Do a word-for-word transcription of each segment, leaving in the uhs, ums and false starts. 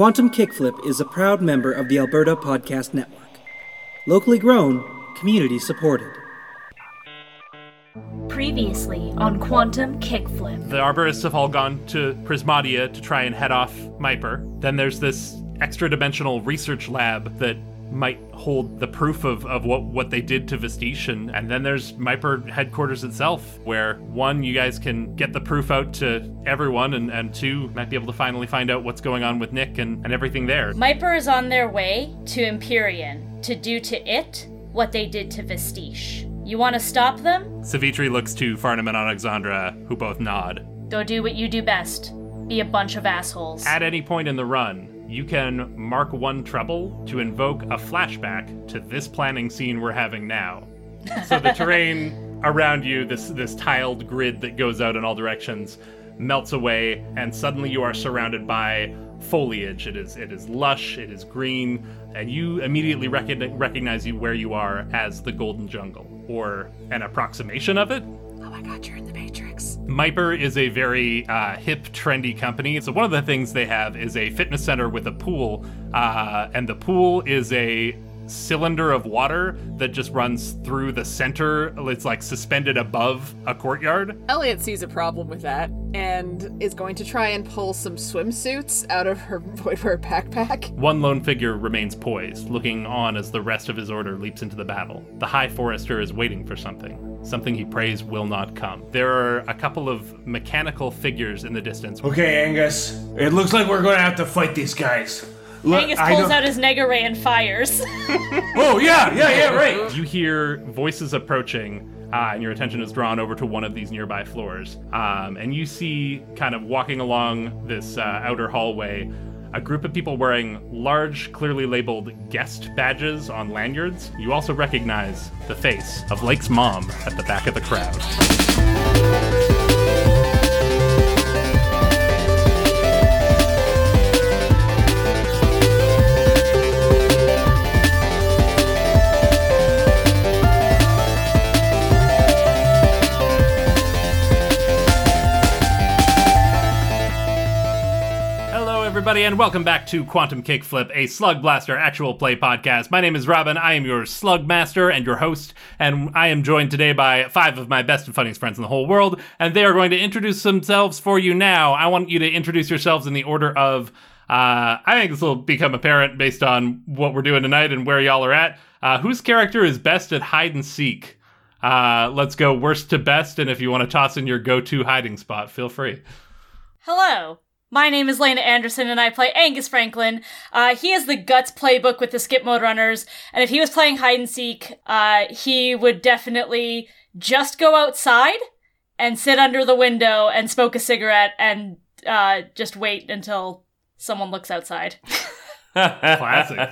Quantum Kickflip is a proud member of the Alberta Podcast Network. Locally grown, community supported. Previously on Quantum Kickflip. The arborists have all gone to Prismadia to try and head off Myper. Then there's this extra-dimensional research lab that might hold the proof of, of what, what they did to Vestige. And, and then there's Myper headquarters itself, where one, you guys can get the proof out to everyone, and, and two, might be able to finally find out what's going on with Nick and, and everything there. Myper is on their way to Empyrean to do to it what they did to Vestige. You want to stop them? Savitri looks to Farnam and Alexandra, who both nod. Go do what you do best. Be a bunch of assholes. At any point in the run, you can mark one trouble to invoke a flashback to this planning scene we're having now. So the terrain around you, this this tiled grid that goes out in all directions, melts away, and suddenly you are surrounded by foliage. It is it is lush, it is green, and you immediately recognize recognize you where you are as the Golden Jungle, or an approximation of it. Oh my god, you're in the Matrix. Myper is a very uh, hip, trendy company. So one of the things they have is a fitness center with a pool. Uh, and the pool is a cylinder of water that just runs through the center. It's like suspended above a courtyard. Elliot sees a problem with that and is going to try and pull some swimsuits out of her voidware backpack. One lone figure remains poised, looking on as the rest of his order leaps into the battle. The High Forester is waiting for something. Something he prays will not come. There are a couple of mechanical figures in the distance. Okay, Angus, it looks like we're going to have to fight these guys. Look, Angus pulls out his Nega-Ray and fires. Oh, yeah, yeah, yeah, right. You hear voices approaching, uh, and your attention is drawn over to one of these nearby floors. Um, and you see, kind of walking along this uh, outer hallway, a group of people wearing large, clearly labeled guest badges on lanyards. You also recognize the face of Lake's mom at the back of the crowd. Everybody, and welcome back to Quantum Kickflip, a Slug Blaster actual play podcast. My name is Robin. I am your Slug Master and your host, and I am joined today by five of my best and funniest friends in the whole world, and they are going to introduce themselves for you now. I want you to introduce yourselves in the order of, uh, I think this will become apparent based on what we're doing tonight and where y'all are at. Uh, whose character is best at hide and seek? Uh, let's go worst to best, and if you want to toss in your go-to hiding spot, feel free. Hello. My name is Lena Anderson, and I play Angus Franklin. Uh, he is the Guts playbook with the skip mode runners, and if he was playing hide and seek, uh, he would definitely just go outside and sit under the window and smoke a cigarette and uh, just wait until someone looks outside. Classic.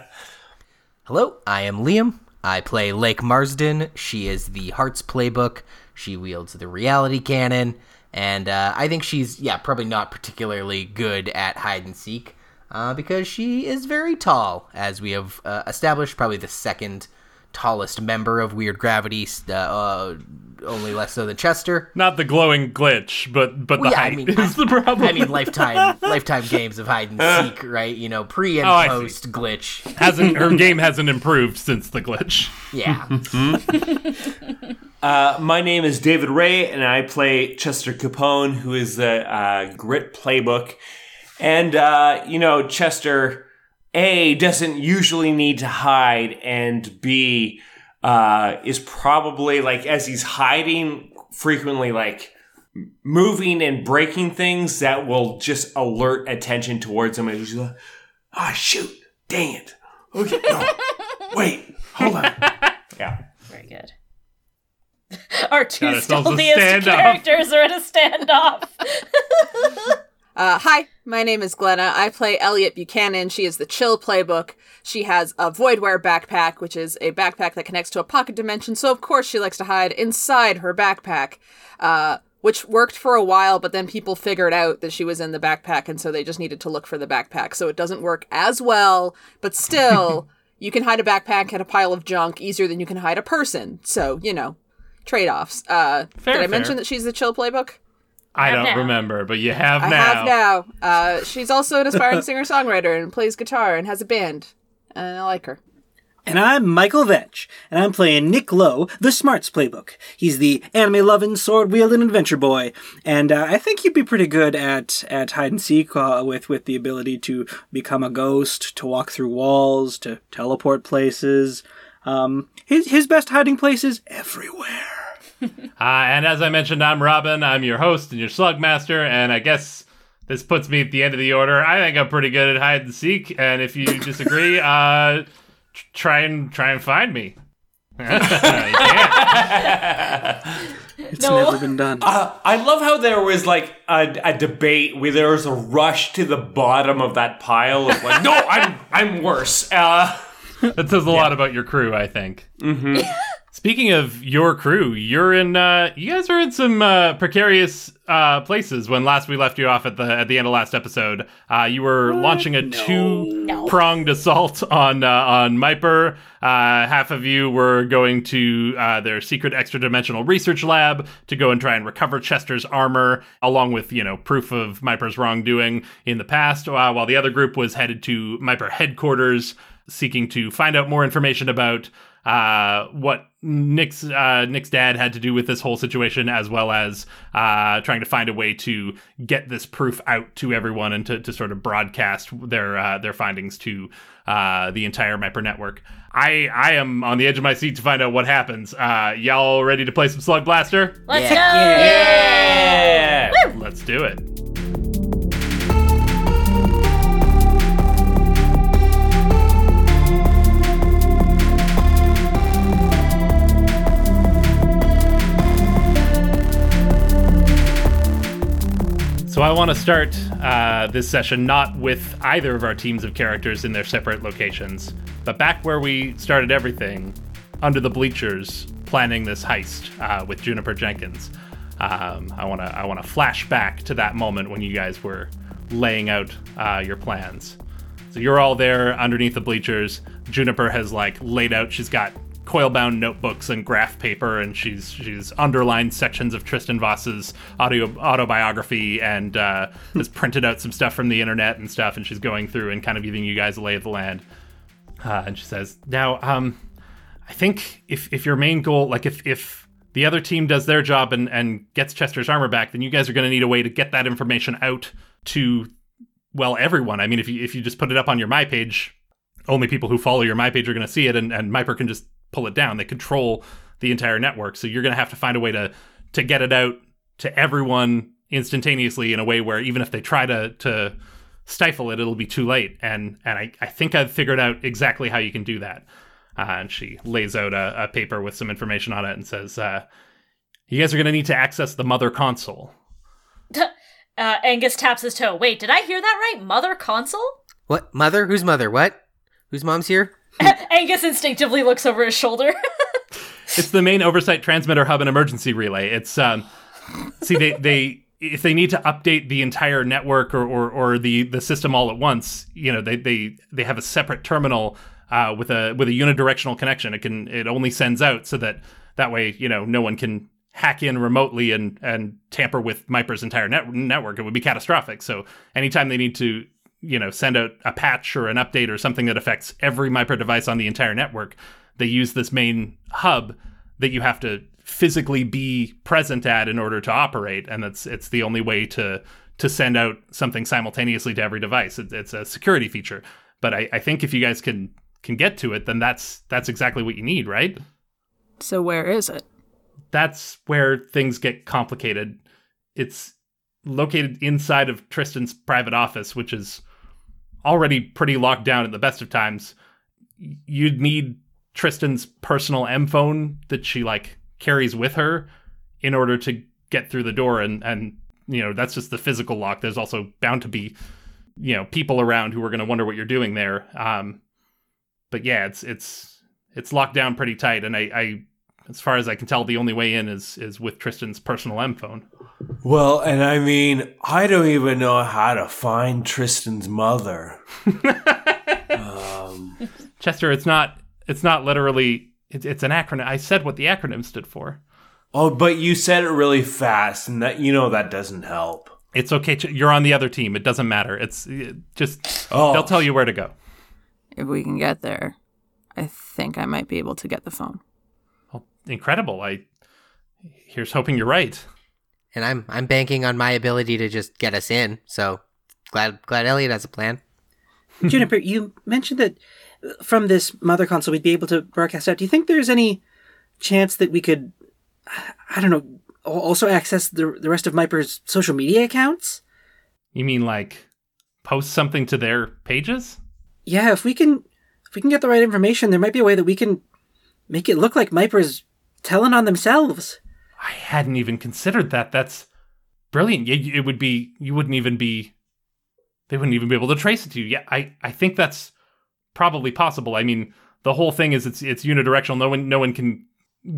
Hello, I am Liam. I play Lake Marsden. She is the Hearts playbook. She wields the reality cannon. And uh, I think she's, yeah, probably not particularly good at hide-and-seek uh, because she is very tall, as we have uh, established, probably the second tallest member of Weird Gravity, uh, uh, only less so than Chester. Not the glowing glitch, but, but well, the yeah, height I mean, is I, the problem. I mean, lifetime lifetime games of hide-and-seek, right? You know, pre- and oh, post-glitch. Hasn't her game hasn't improved since the glitch. Yeah. Mm-hmm. Uh, my name is David Ray, and I play Chester Capone, who is the uh, Grit playbook. And, uh, you know, Chester, A, doesn't usually need to hide, and B, uh, is probably, like, as he's hiding, frequently, like, moving and breaking things that will just alert attention towards him. And he's like, ah, oh, shoot, dang it. Okay, no, wait, hold on. Yeah. Very good. Our two stealthiest characters are in a standoff. uh, hi, my name is Glenna. I play Elliot Buchanan. She is the chill playbook. She has a voidware backpack, which is a backpack that connects to a pocket dimension, so of course she likes to hide inside her backpack, uh, which worked for a while, but then people figured out that she was in the backpack, and so they just needed to look for the backpack. So it doesn't work as well, but still, you can hide a backpack and a pile of junk easier than you can hide a person. So, you know. Trade-offs. Uh, fair, did I fair. mention that she's the chill playbook? I don't now. remember, but you have now. I have now. Uh, she's also an aspiring singer-songwriter and plays guitar and has a band. And I like her. And I'm Michael Vetch, and I'm playing Nick Lowe, the Smarts Playbook. He's the anime-loving, sword-wielding adventure boy, and uh, I think he'd be pretty good at, at hide-and-seek uh, with, with the ability to become a ghost, to walk through walls, to teleport places. Um, his, his best hiding place is everywhere. uh, and as I mentioned, I'm Robin. I'm your host and your Slug Master, and I guess... this puts me at the end of the order. I think I'm pretty good at hide and seek, and if you disagree, uh, tr- try and try and find me. It's no. never been done. Uh, I love how there was like a, a debate where there was a rush to the bottom of that pile of like, no, I'm I'm worse. Uh, that says a yeah. lot about your crew, I think. Mm-hmm. Speaking of your crew, you're in. Uh, you guys are in some uh, precarious uh, places. When last we left you off at the at the end of last episode, uh, you were what? launching a no. two-pronged no. assault on uh, on Myper. Uh, half of you were going to uh, their secret extra-dimensional research lab to go and try and recover Chester's armor, along with you know proof of Myper's wrongdoing in the past. Uh, while the other group was headed to Myper headquarters, seeking to find out more information about. Uh, what Nick's uh, Nick's dad had to do with this whole situation, as well as uh, trying to find a way to get this proof out to everyone and to, to sort of broadcast their uh, their findings to uh, the entire Myper network. I, I am on the edge of my seat to find out what happens. Uh, y'all ready to play some Slug Blaster? Let's yeah. go! Yeah! Woo! Let's do it. So I want to start uh, this session not with either of our teams of characters in their separate locations, but back where we started everything, under the bleachers, planning this heist uh, with Juniper Jenkins. Um, I want to I want to flash back to that moment when you guys were laying out uh, your plans. So you're all there underneath the bleachers. Juniper has like laid out. She's got coil-bound notebooks and graph paper, and she's she's underlined sections of Tristan Voss's audio autobiography and uh, has printed out some stuff from the internet and stuff, and she's going through and kind of giving you guys a lay of the land. Uh, and she says, now, um, I think if, if your main goal, like if, if the other team does their job and, and gets Chester's armor back, then you guys are going to need a way to get that information out to, well, everyone. I mean, if you, if you just put it up on your MyPage, only people who follow your MyPage are going to see it, and, and Myper can just pull it down. They control the entire network. So you're going to have to find a way to, to get it out to everyone instantaneously in a way where even if they try to, to stifle it, it'll be too late. And, and I, I think I've figured out exactly how you can do that. Uh, and she lays out a, a paper with some information on it and says, uh, you guys are going to need to access the mother console. Uh, Angus taps his toe. Wait, did I hear that right? Mother console? What? Mother? Who's mother? What? Whose mom's here? Angus instinctively looks over his shoulder. It's the main oversight transmitter hub and emergency relay. It's um, see they, they if they need to update the entire network or or, or the, the system all at once, you know they they, they have a separate terminal uh, with a with a unidirectional connection. It can it only sends out so that that way you know no one can hack in remotely and, and tamper with Myper's entire net- network. It would be catastrophic. So anytime they need to. you know, send out a patch or an update or something that affects every Myper device on the entire network, they use this main hub that you have to physically be present at in order to operate. And that's it's the only way to to send out something simultaneously to every device. It, it's a security feature. But I, I think if you guys can can get to it, then that's that's exactly what you need, right? So where is it? That's where things get complicated. It's located inside of Tristan's private office, which is already pretty locked down at the best of times. You'd need Tristan's personal M phone that she like carries with her in order to get through the door. And, and, you know, that's just the physical lock. There's also bound to be, you know, people around who are going to wonder what you're doing there. Um, but yeah, it's, it's, it's locked down pretty tight. And I, I, as far as I can tell, the only way in is, is with Tristan's personal M phone. Well, and I mean, I don't even know how to find Tristan's mother. um, Chester, it's not, it's not literally, it, it's an acronym. I said what the acronym stood for. Oh, but you said it really fast, and that, you know, that doesn't help. It's okay. You're on the other team. It doesn't matter. It's it just, oh. They'll tell you where to go. If we can get there, I think I might be able to get the phone. Well, incredible. I here's hoping you're right. And I'm I'm banking on my ability to just get us in. So glad glad Elliot has a plan. Juniper, you mentioned that from this mother console we'd be able to broadcast out. Do you think there's any chance that we could, I don't know, also access the the rest of Myper's social media accounts? You mean like post something to their pages? Yeah, if we can if we can get the right information, there might be a way that we can make it look like Myper's telling on themselves. I hadn't even considered that. That's brilliant. It would be, you wouldn't even be, they wouldn't even be able to trace it to you. Yeah, I, I think that's probably possible. I mean, the whole thing is it's it's unidirectional. No one no one can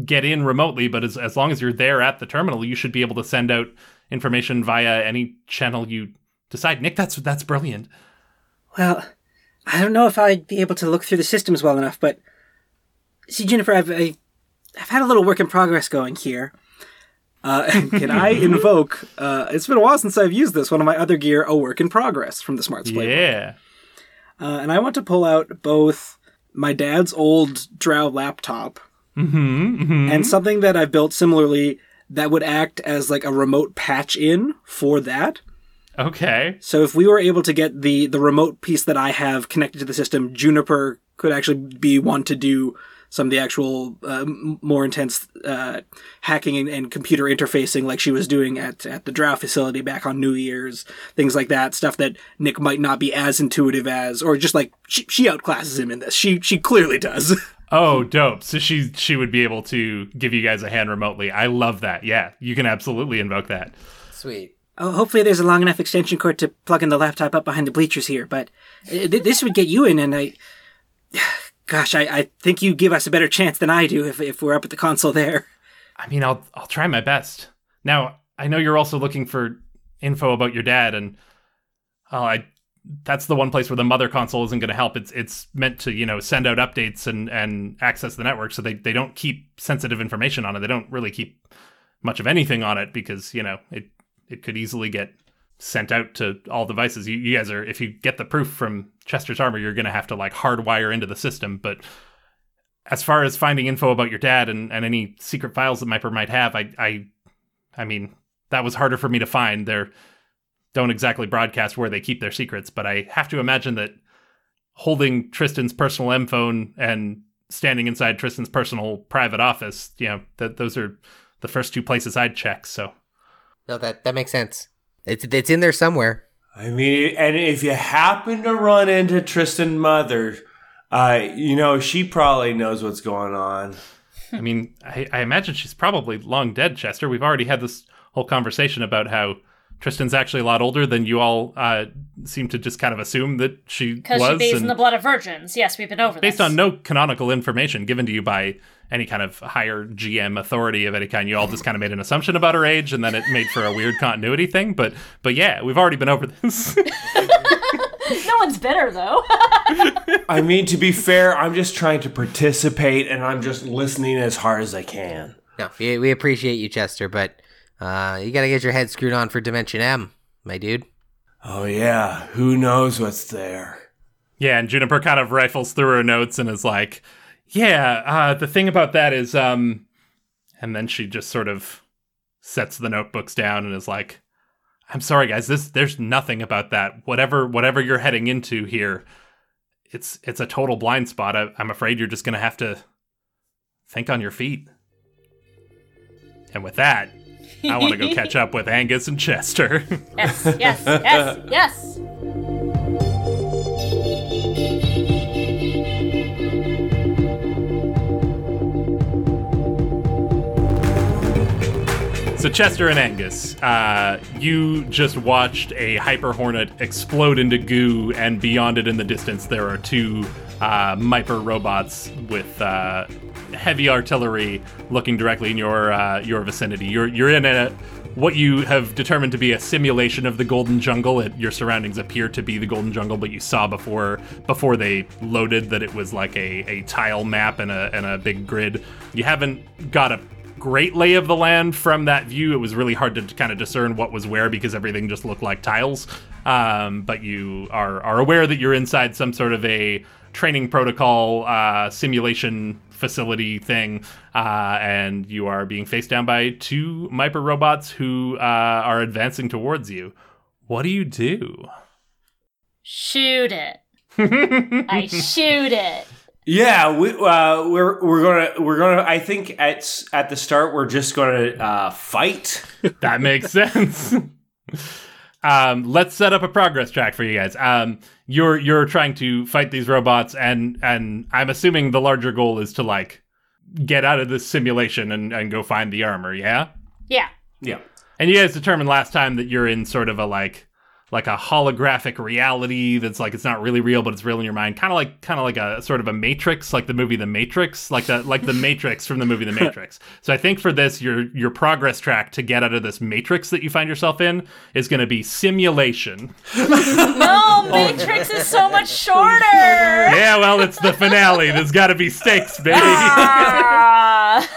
get in remotely, but as as long as you're there at the terminal, you should be able to send out information via any channel you decide. Nick, that's that's brilliant. Well, I don't know if I'd be able to look through the systems well enough, but see, Juniper, I've I, I've had a little work in progress going here. Uh, can I invoke, uh, it's been a while since I've used this, one of my other gear, a work in progress from the Smarts Playbook. Yeah. Uh, and I want to pull out both my dad's old Drow laptop mm-hmm, mm-hmm. and something that I've built similarly that would act as like a remote patch in for that. Okay. So if we were able to get the, the remote piece that I have connected to the system, Juniper could actually be one to do some of the actual uh, more intense uh, hacking and, and computer interfacing like she was doing at, at the Drow facility back on New Year's, things like that, stuff that Nick might not be as intuitive as, or just like, she, she outclasses him in this. She she clearly does. Oh, dope. So she she would be able to give you guys a hand remotely. I love that. Yeah, you can absolutely invoke that. Sweet. Oh, hopefully there's a long enough extension cord to plug in the laptop up behind the bleachers here, but th- this would get you in, and I... Gosh, I, I think you give us a better chance than I do if if we're up at the console there. I mean, I'll I'll try my best. Now, I know you're also looking for info about your dad, and uh, I that's the one place where the mother console isn't going to help. It's it's meant to, you know, send out updates and, and access the network, so they, they don't keep sensitive information on it. They don't really keep much of anything on it because, you know, it, it could easily get sent out to all devices. You, you guys are, if you get the proof from Chester's armor, you're going to have to like hardwire into the system. But as far as finding info about your dad and, and any secret files that Myper might have, I, I, I mean, that was harder for me to find. They don't exactly broadcast where they keep their secrets, but I have to imagine that holding Tristan's personal M phone and standing inside Tristan's personal private office, you know, that those are the first two places I'd check. So no, that, that makes sense. It's it's in there somewhere. I mean, and if you happen to run into Tristan's mother, uh, you know, she probably knows what's going on. I mean, I, I imagine she's probably long dead, Chester. We've already had this whole conversation about how Tristan's actually a lot older than you all uh, seem to just kind of assume that she was. Because she bathes in the blood of virgins. Yes, we've been over this. Based on no canonical information given to you by any kind of higher G M authority of any kind, you all just kind of made an assumption about her age, and then it made for a weird continuity thing. But but yeah, we've already been over this. No one's better, though. I mean, to be fair, I'm just trying to participate, and I'm just listening as hard as I can. No, we, we appreciate you, Chester, but... Uh, you gotta get your head screwed on for Dimension M, my dude. Oh, yeah. Who knows what's there? Yeah, and Juniper kind of rifles through her notes and is like, yeah, uh, the thing about that is, um... And then she just sort of sets the notebooks down and is like, I'm sorry, guys, this there's nothing about that. Whatever whatever you're heading into here, it's it's a total blind spot. I, I'm afraid you're just gonna have to think on your feet. And with that... I want to go catch up with Angus and Chester. Yes, yes, yes, yes. So Chester and Angus, uh, you just watched a Hyper Hornet explode into goo, and beyond it in the distance there are two uh, Myper robots with... Uh, heavy artillery looking directly in your uh, your vicinity. You're you're in a what you have determined to be a simulation of the Golden Jungle. It, your surroundings appear to be the Golden Jungle, but you saw before before they loaded that it was like a, a tile map and a and a big grid. You haven't got a great lay of the land from that view. It was really hard to kind of discern what was where because everything just looked like tiles. Um, but you are, are aware that you're inside some sort of a training protocol uh, simulation facility thing, uh, and you are being faced down by two Myper robots who uh, are advancing towards you. What do you do? Shoot it. I shoot it. Yeah, we, uh, we're we're gonna we're gonna. I think at at the start we're just gonna uh, fight. That makes sense. Um, let's set up a progress track for you guys. Um, you're you're trying to fight these robots, and and I'm assuming the larger goal is to like get out of this simulation and, and go find the armor. Yeah. Yeah. Yeah. And you guys determined last time that you're in sort of a like. like a holographic reality that's like, it's not really real, but it's real in your mind. Kind of like, kind of like a sort of a Matrix, like the movie, The Matrix, like the, like the Matrix from the movie, The Matrix. So I think for this, your, your progress track to get out of this Matrix that you find yourself in is going to be simulation. No, Matrix is so much shorter. Yeah. Well, it's the finale. There's gotta be stakes, baby. Ah.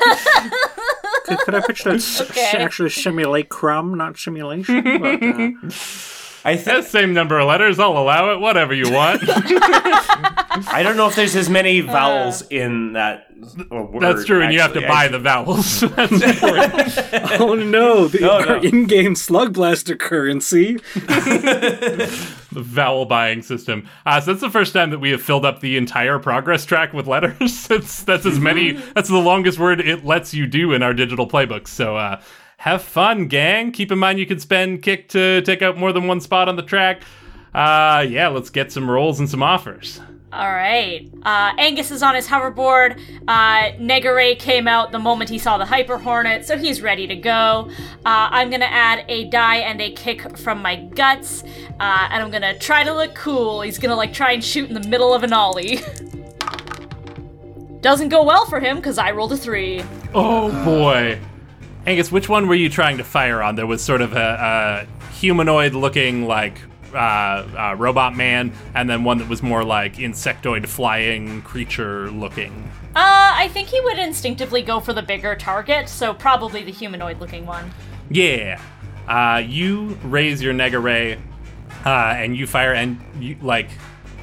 Could, could I picture that okay. s- actually simulate crumb, not simulation? But, uh... I th- that same number of letters. I'll allow it. Whatever you want. I don't know if there's as many vowels uh, in that word. That's true, and actually, you have to buy I... the vowels. That's oh no, the no, no. in-game Slug Blaster currency. The vowel buying system. Uh, so that's the first time that we have filled up the entire progress track with letters. that's that's as many. That's the longest word it lets you do in our digital playbooks. So. Uh, Have fun, gang. Keep in mind you can spend kick to take out more than one spot on the track. Uh, yeah, let's get some rolls and some offers. All right. Uh, Angus is on his hoverboard. Uh, Nega-Ray came out the moment he saw the Hyper Hornet, so he's ready to go. Uh, I'm going to add a die and a kick from my guts, uh, and I'm going to try to look cool. He's going to, like, try and shoot in the middle of an ollie. Doesn't go well for him because I rolled a three. Oh, boy. Angus, which one were you trying to fire on? There was sort of a, a humanoid-looking, like, uh, uh, robot man, and then one that was more, like, insectoid-flying, creature-looking. Uh, I think he would instinctively go for the bigger target, so probably the humanoid-looking one. Yeah. Uh, you raise your Nega-Ray, uh, and you fire, and, you, like...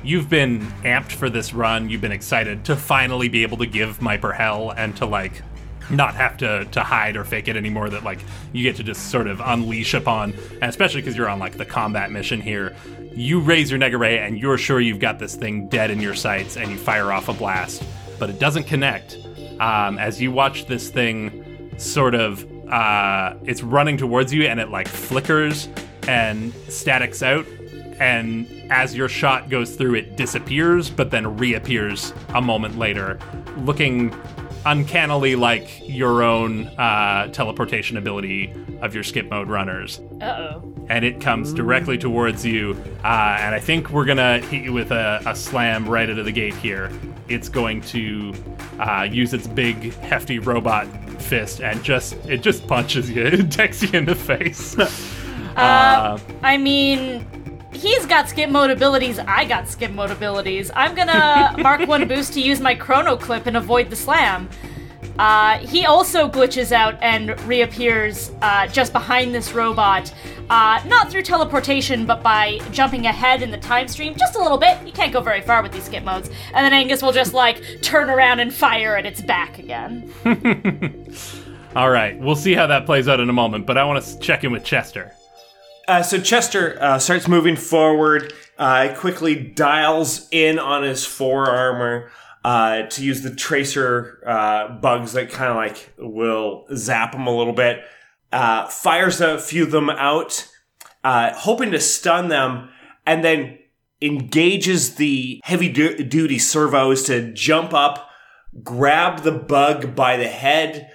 You've been amped for this run. You've been excited to finally be able to give Myper hell and to, like... not have to, to hide or fake it anymore, that, like, you get to just sort of unleash upon, and especially because you're on, like, the combat mission here. You raise your Nega-Ray, and you're sure you've got this thing dead in your sights, and you fire off a blast, but it doesn't connect. Um, as you watch this thing sort of, uh, it's running towards you, and it, like, flickers and statics out, and as your shot goes through, it disappears, but then reappears a moment later, looking... uncannily like your own uh, teleportation ability of your skip mode runners. Uh-oh. And it comes directly towards you, uh, and I think we're gonna hit you with a, a slam right out of the gate here. It's going to uh, use its big, hefty robot fist, and just it just punches you. It decks you in the face. uh, uh, I mean... He's got skip mode abilities, I got skip mode abilities. I'm gonna mark one boost to use my chrono clip and avoid the slam. Uh, he also glitches out and reappears uh, just behind this robot. Uh, not through teleportation, but by jumping ahead in the time stream just a little bit. You can't go very far with these skip modes. And then Angus will just, like, turn around and fire at its back again. All right, we'll see how that plays out in a moment, but I want to check in with Chester. Uh, so Chester uh, starts moving forward, uh, quickly dials in on his forearmor uh, to use the tracer uh, bugs that kind of like will zap him a little bit, uh, fires a few of them out, uh, hoping to stun them, and then engages the heavy-duty servos to jump up, grab the bug by the head,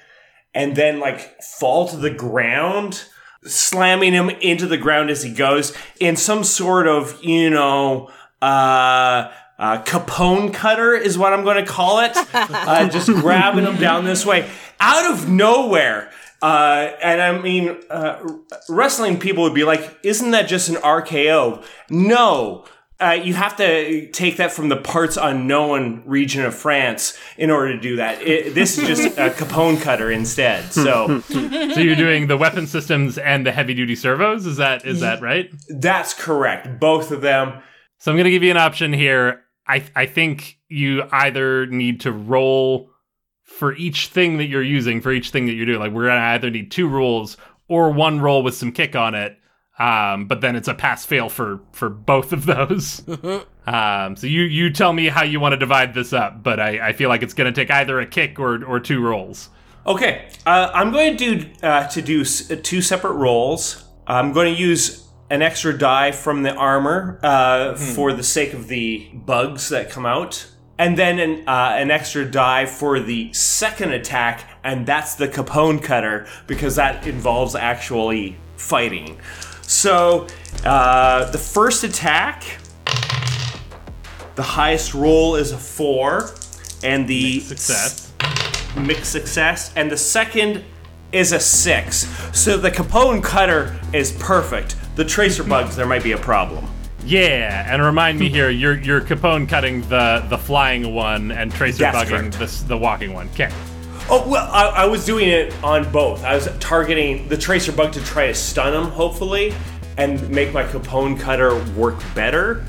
and then like fall to the ground, slamming him into the ground as he goes in some sort of, you know, uh, uh, Capone cutter is what I'm going to call it. Uh, just grabbing him down this way out of nowhere. Uh, and I mean, uh, wrestling people would be like, isn't that just an R K O? No, Uh, you have to take that from the parts unknown region of France in order to do that. It, this is just a Capone cutter instead. So, so you're doing the weapon systems and the heavy duty servos. Is that is that right? That's correct. Both of them. So I'm going to give you an option here. I I think you either need to roll for each thing that you're using, for each thing that you're doing. Like we're going to either need two rolls or one roll with some kick on it. Um, but then it's a pass-fail for, for both of those. um, so you, you tell me how you want to divide this up, but I, I feel like it's going to take either a kick or or two rolls. Okay, uh, I'm going to do uh, to do s- two separate rolls. I'm going to use an extra die from the armor uh, mm-hmm. for the sake of the bugs that come out, and then an uh, an extra die for the second attack, and that's the Capone cutter because that involves actually fighting. So, uh, the first attack, the highest roll is a four, and the mixed success. S- mixed success, and the second is a six. So the Capone cutter is perfect. The tracer bugs, there might be a problem. Yeah, and remind me here, you're you're Capone cutting the, the flying one and tracer That's bugging the, the walking one. Okay. Oh, well, I, I was doing it on both. I was targeting the tracer bug to try to stun him, hopefully, and make my Capone cutter work better.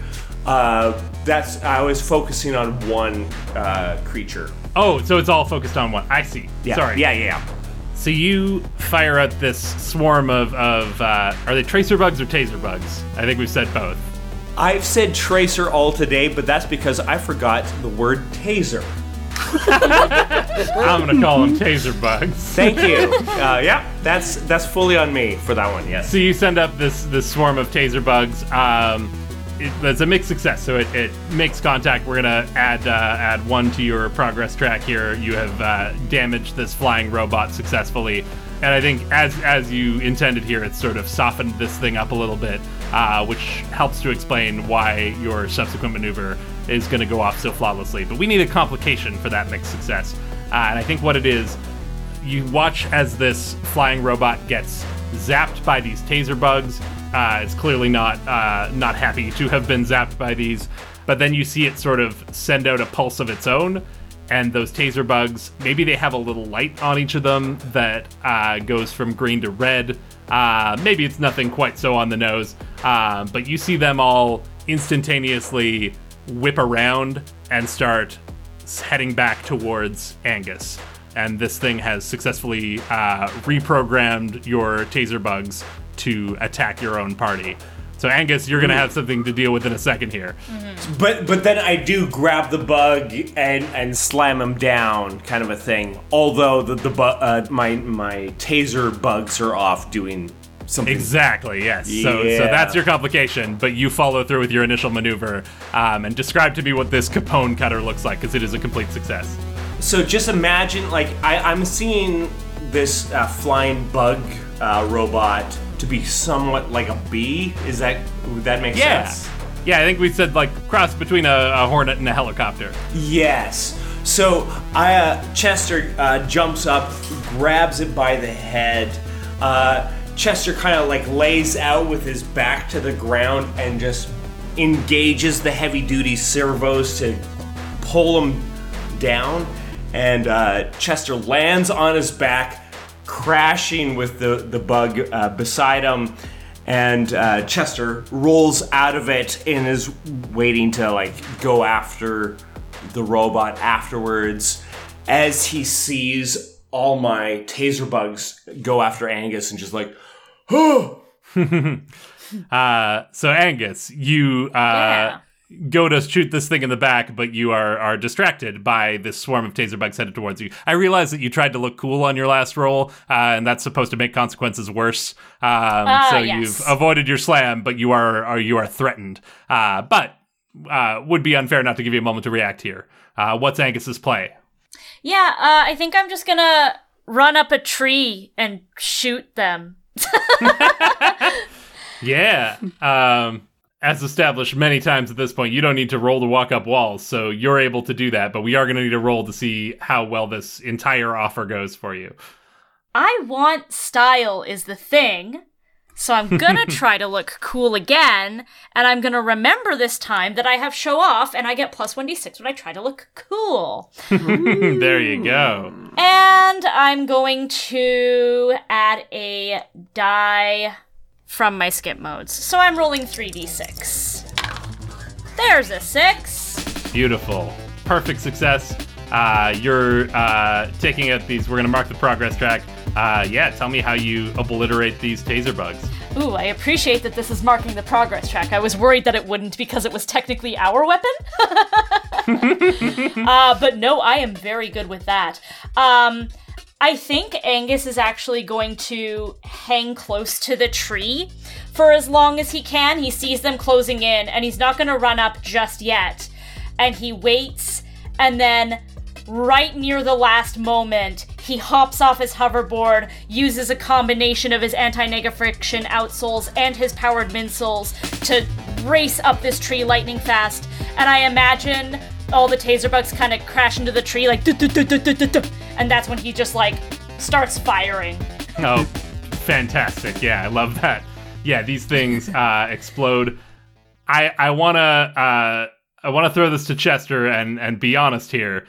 Uh, that's I was focusing on one uh, creature. Oh, so it's all focused on one. I see. Yeah. Sorry. Yeah, yeah. So you fire out this swarm of, of uh, are they tracer bugs or taser bugs? I think we've said both. I've said tracer all today, but that's because I forgot the word taser. I'm gonna call them taser bugs. Thank you. Uh, yeah, that's that's fully on me for that one. Yes. So you send up this this swarm of taser bugs. Um, it, it's a mixed success, so it, it makes contact. We're gonna add uh, add one to your progress track here. You have uh, damaged this flying robot successfully, and I think as as you intended here, it's sort of softened this thing up a little bit, uh, which helps to explain why your subsequent maneuver is going to go off so flawlessly. But we need a complication for that mixed success. Uh, and I think what it is, you watch as this flying robot gets zapped by these taser bugs. Uh, it's clearly not uh, not happy to have been zapped by these. But then you see it sort of send out a pulse of its own. And those taser bugs, maybe they have a little light on each of them that uh, goes from green to red. Uh, maybe it's nothing quite so on the nose. Uh, but you see them all instantaneously whip around and start heading back towards Angus. And this thing has successfully uh, reprogrammed your taser bugs to attack your own party. So Angus, you're going to have something to deal with in a second here. Mm-hmm. But but then I do grab the bug and, and slam him down, kind of a thing. Although the, the bu- uh, my my taser bugs are off doing something. Exactly, yes. Yeah. So so that's your complication, but you follow through with your initial maneuver um, and describe to me what this Capone cutter looks like, because it is a complete success. So just imagine, like, I, I'm seeing this uh, flying bug uh, robot to be somewhat like a bee. Is that, would that make yeah. sense? Yeah, I think we said, like, cross between a, a hornet and a helicopter. Yes. So I, uh, Chester uh, jumps up, grabs it by the head, uh, Chester kind of like lays out with his back to the ground and just engages the heavy-duty servos to pull him down. And uh, Chester lands on his back, crashing with the, the bug uh, beside him. And uh, Chester rolls out of it and is waiting to like go after the robot afterwards as he sees all my taser bugs go after Angus and just like, oh! uh, so Angus, you uh, yeah. go to shoot this thing in the back, but you are, are distracted by this swarm of taser bugs headed towards you. I realize that you tried to look cool on your last roll, uh, and that's supposed to make consequences worse. Um, uh, so yes. You've avoided your slam, but you are, are you are threatened. Uh, but uh, would be unfair not to give you a moment to react here. Uh, what's Angus's play? Yeah, uh, I think I'm just gonna run up a tree and shoot them. Yeah. Um, as established many times at this point, you don't need to roll to walk up walls, so you're able to do that, but we are gonna need a roll to see how well this entire offer goes for you. I want style is the thing, So I'm going to try to look cool again, and I'm going to remember this time that I have show off, and I get plus one d six when I try to look cool. There you go. And I'm going to add a die from my skip modes. So I'm rolling three d six. There's a six. Beautiful. Perfect success. Uh, you're uh, taking out these. We're going to mark the progress track. Uh, yeah, tell me how you obliterate these taser bugs. Ooh, I appreciate that this is marking the progress track. I was worried that it wouldn't because it was technically our weapon. uh, but no, I am very good with that. Um, I think Angus is actually going to hang close to the tree for as long as he can. He sees them closing in, and he's not going to run up just yet. And he waits, and then right near the last moment, he hops off his hoverboard, uses a combination of his anti-nega friction outsoles and his powered midsoles to race up this tree lightning fast. And I imagine all the taser bugs kind of crash into the tree like, and that's when he just like starts firing. Oh, fantastic. Yeah, I love that. Yeah, these things uh, explode. I I want to uh, I want to throw this to Chester and, and be honest here.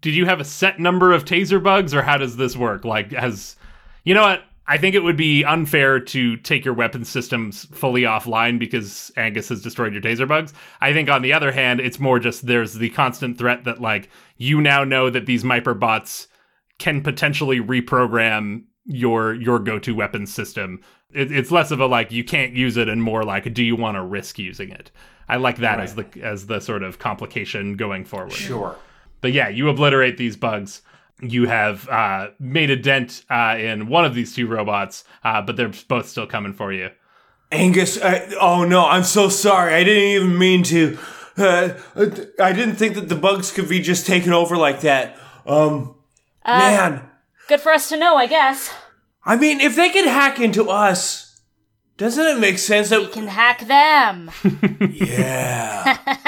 Did you have a set number of taser bugs, or how does this work? Like, has... You know what? I think it would be unfair to take your weapon systems fully offline because Angus has destroyed your taser bugs. I think, on the other hand, it's more just there's the constant threat that, like, you now know that these Myper bots can potentially reprogram your your go-to weapon system. It, it's less of a, like, you can't use it, and more like, do you want to risk using it? I like that right. as the as the sort of complication going forward. Sure. But yeah, you obliterate these bugs. You have uh, made a dent uh, in one of these two robots, uh, but they're both still coming for you. Angus, I, oh no, I'm so sorry. I didn't even mean to. Uh, I didn't think that the bugs could be just taken over like that. Um, uh, man. Good for us to know, I guess. I mean, if they can hack into us, doesn't it make sense that... We can hack them. Yeah.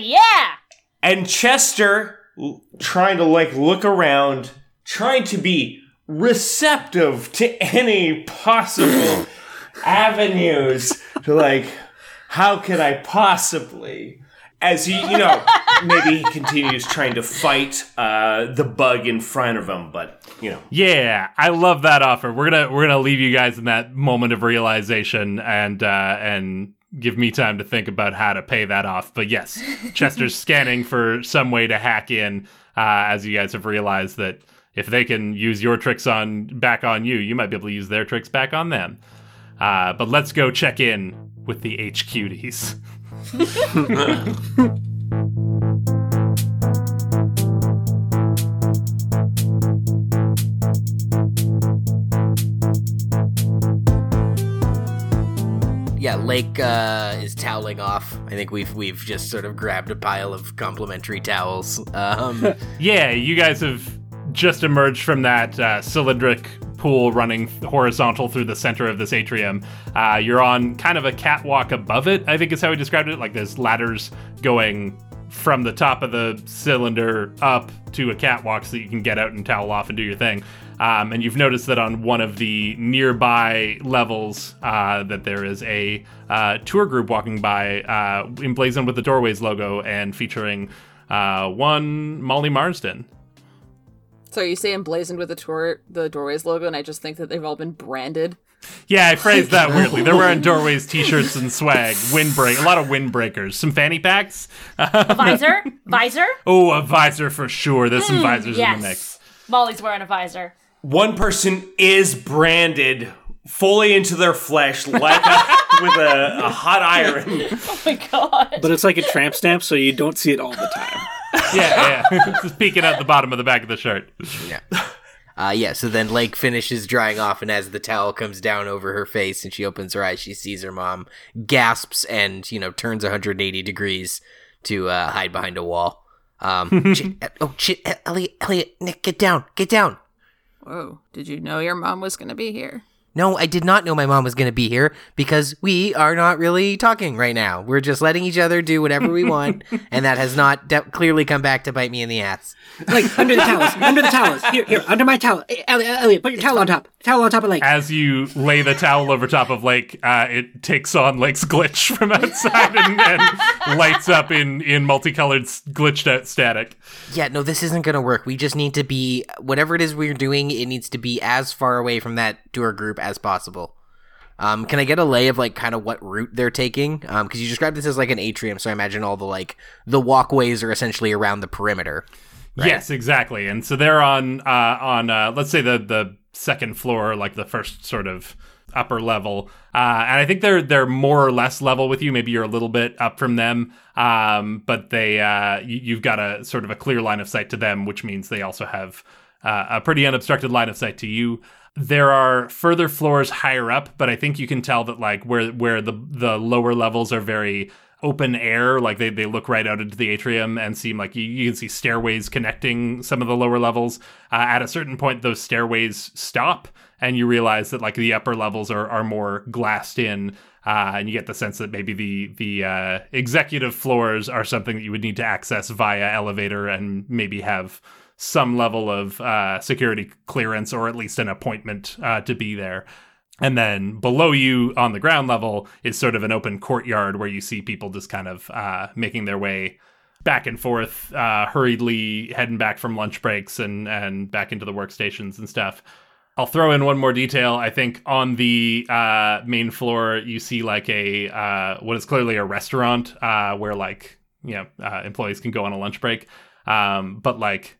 Yeah. And Chester, trying to, like, look around, trying to be receptive to any possible avenues to, like, how can I possibly, as he, you know, maybe he continues trying to fight uh, the bug in front of him, but, you know. Yeah, I love that offer. We're gonna we're gonna leave you guys in that moment of realization and uh, and... give me time to think about how to pay that off. But yes, Chester's scanning for some way to hack in, uh, as you guys have realized that if they can use your tricks on back on you, you might be able to use their tricks back on them. Uh, but let's go check in with the H Q Ds. Yeah, Lake uh, is toweling off. I think we've we've just sort of grabbed a pile of complimentary towels. Um, yeah, you guys have just emerged from that uh, cylindric pool running horizontal through the center of this atrium. Uh, you're on kind of a catwalk above it, I think is how he described it. Like there's ladders going from the top of the cylinder up to a catwalk so that you can get out and towel off and do your thing. Um, and you've noticed that on one of the nearby levels uh, that there is a uh, tour group walking by uh, emblazoned with the Doorways logo and featuring uh, one Molly Marsden. So you say emblazoned with the tour the Doorways logo, and I just think that they've all been branded. Yeah, I phrased that weirdly. They're wearing Doorways t-shirts and swag, windbreak, a lot of windbreakers, some fanny packs. A visor? Visor? Oh, a visor for sure. There's mm, some visors yes. in the mix. Molly's wearing a visor. One person is branded fully into their flesh, like a, with a, a hot iron. Oh my god! But it's like a tramp stamp, so you don't see it all the time. Yeah, yeah. It's just peeking out the bottom of the back of the shirt. Yeah. Uh, yeah. So then Lake finishes drying off, and as the towel comes down over her face, and she opens her eyes, she sees her mom, gasps, and you know turns one hundred eighty degrees to uh, hide behind a wall. Um. she, oh shit! Elliot, Elliot, Nick, get down, get down. Whoa, did you know your mom was going to be here? No, I did not know my mom was going to be here because we are not really talking right now. We're just letting each other do whatever we want, and that has not de- clearly come back to bite me in the ass. Like, under the towels, under the towels. Here, here, under my towel. Elliot, Elliot put your towel on top. Towel on top of Lake. As you lay the towel over top of Lake, uh, it takes on Lake's glitch from outside and, and lights up in, in multicolored glitched out static. Yeah, no, this isn't going to work. We just need to be, whatever it is we're doing, it needs to be as far away from that door group as as possible. Um, can I get a lay of like kind of what route they're taking? Um, because you described this as like an atrium, so I imagine all the like the walkways are essentially around the perimeter. Right? Yes, exactly. And so they're on uh, on uh, let's say the the second floor, like the first sort of upper level. Uh, and I think they're they're more or less level with you. Maybe you're a little bit up from them, um, but they uh, you, you've got a sort of a clear line of sight to them, which means they also have uh, a pretty unobstructed line of sight to you. There are further floors higher up, but I think you can tell that like where where the the lower levels are very open air, like they, they look right out into the atrium and seem like you, you can see stairways connecting some of the lower levels. Uh, at a certain point, those stairways stop and you realize that like the upper levels are, are more glassed in, uh, and you get the sense that maybe the, the uh, executive floors are something that you would need to access via elevator and maybe have some level of uh, security clearance or at least an appointment uh, to be there. And then below you on the ground level is sort of an open courtyard where you see people just kind of uh, making their way back and forth, uh, hurriedly heading back from lunch breaks and, and back into the workstations and stuff. I'll throw in one more detail. I think on the uh, main floor, you see like a uh, what is clearly a restaurant uh, where like, you know, uh, employees can go on a lunch break. Um, but like,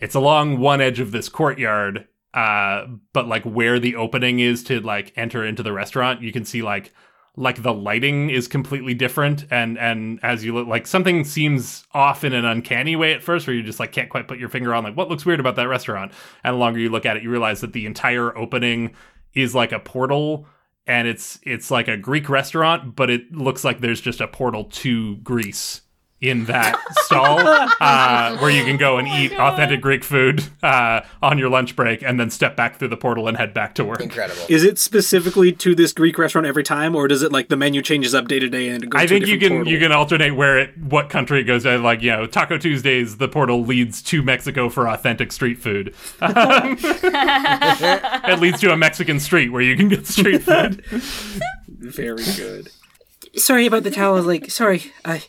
it's along one edge of this courtyard, uh, but like where the opening is to like enter into the restaurant, you can see like like the lighting is completely different, and and as you look, like something seems off in an uncanny way at first, where you just like can't quite put your finger on like what looks weird about that restaurant. And the longer you look at it, you realize that the entire opening is like a portal. And it's it's like a Greek restaurant, but it looks like there's just a portal to Greece in that stall uh, where you can go and oh eat God. authentic Greek food uh, on your lunch break and then step back through the portal and head back to work. Incredible. Is it specifically to this Greek restaurant every time, or does it like the menu changes up day to day and it goes I to think a you can portal? You can alternate where it what country it goes to, like, you know, Taco Tuesdays the portal leads to Mexico for authentic street food. Um, it leads to a Mexican street where you can get street food. Very good. Sorry about the towel, like sorry I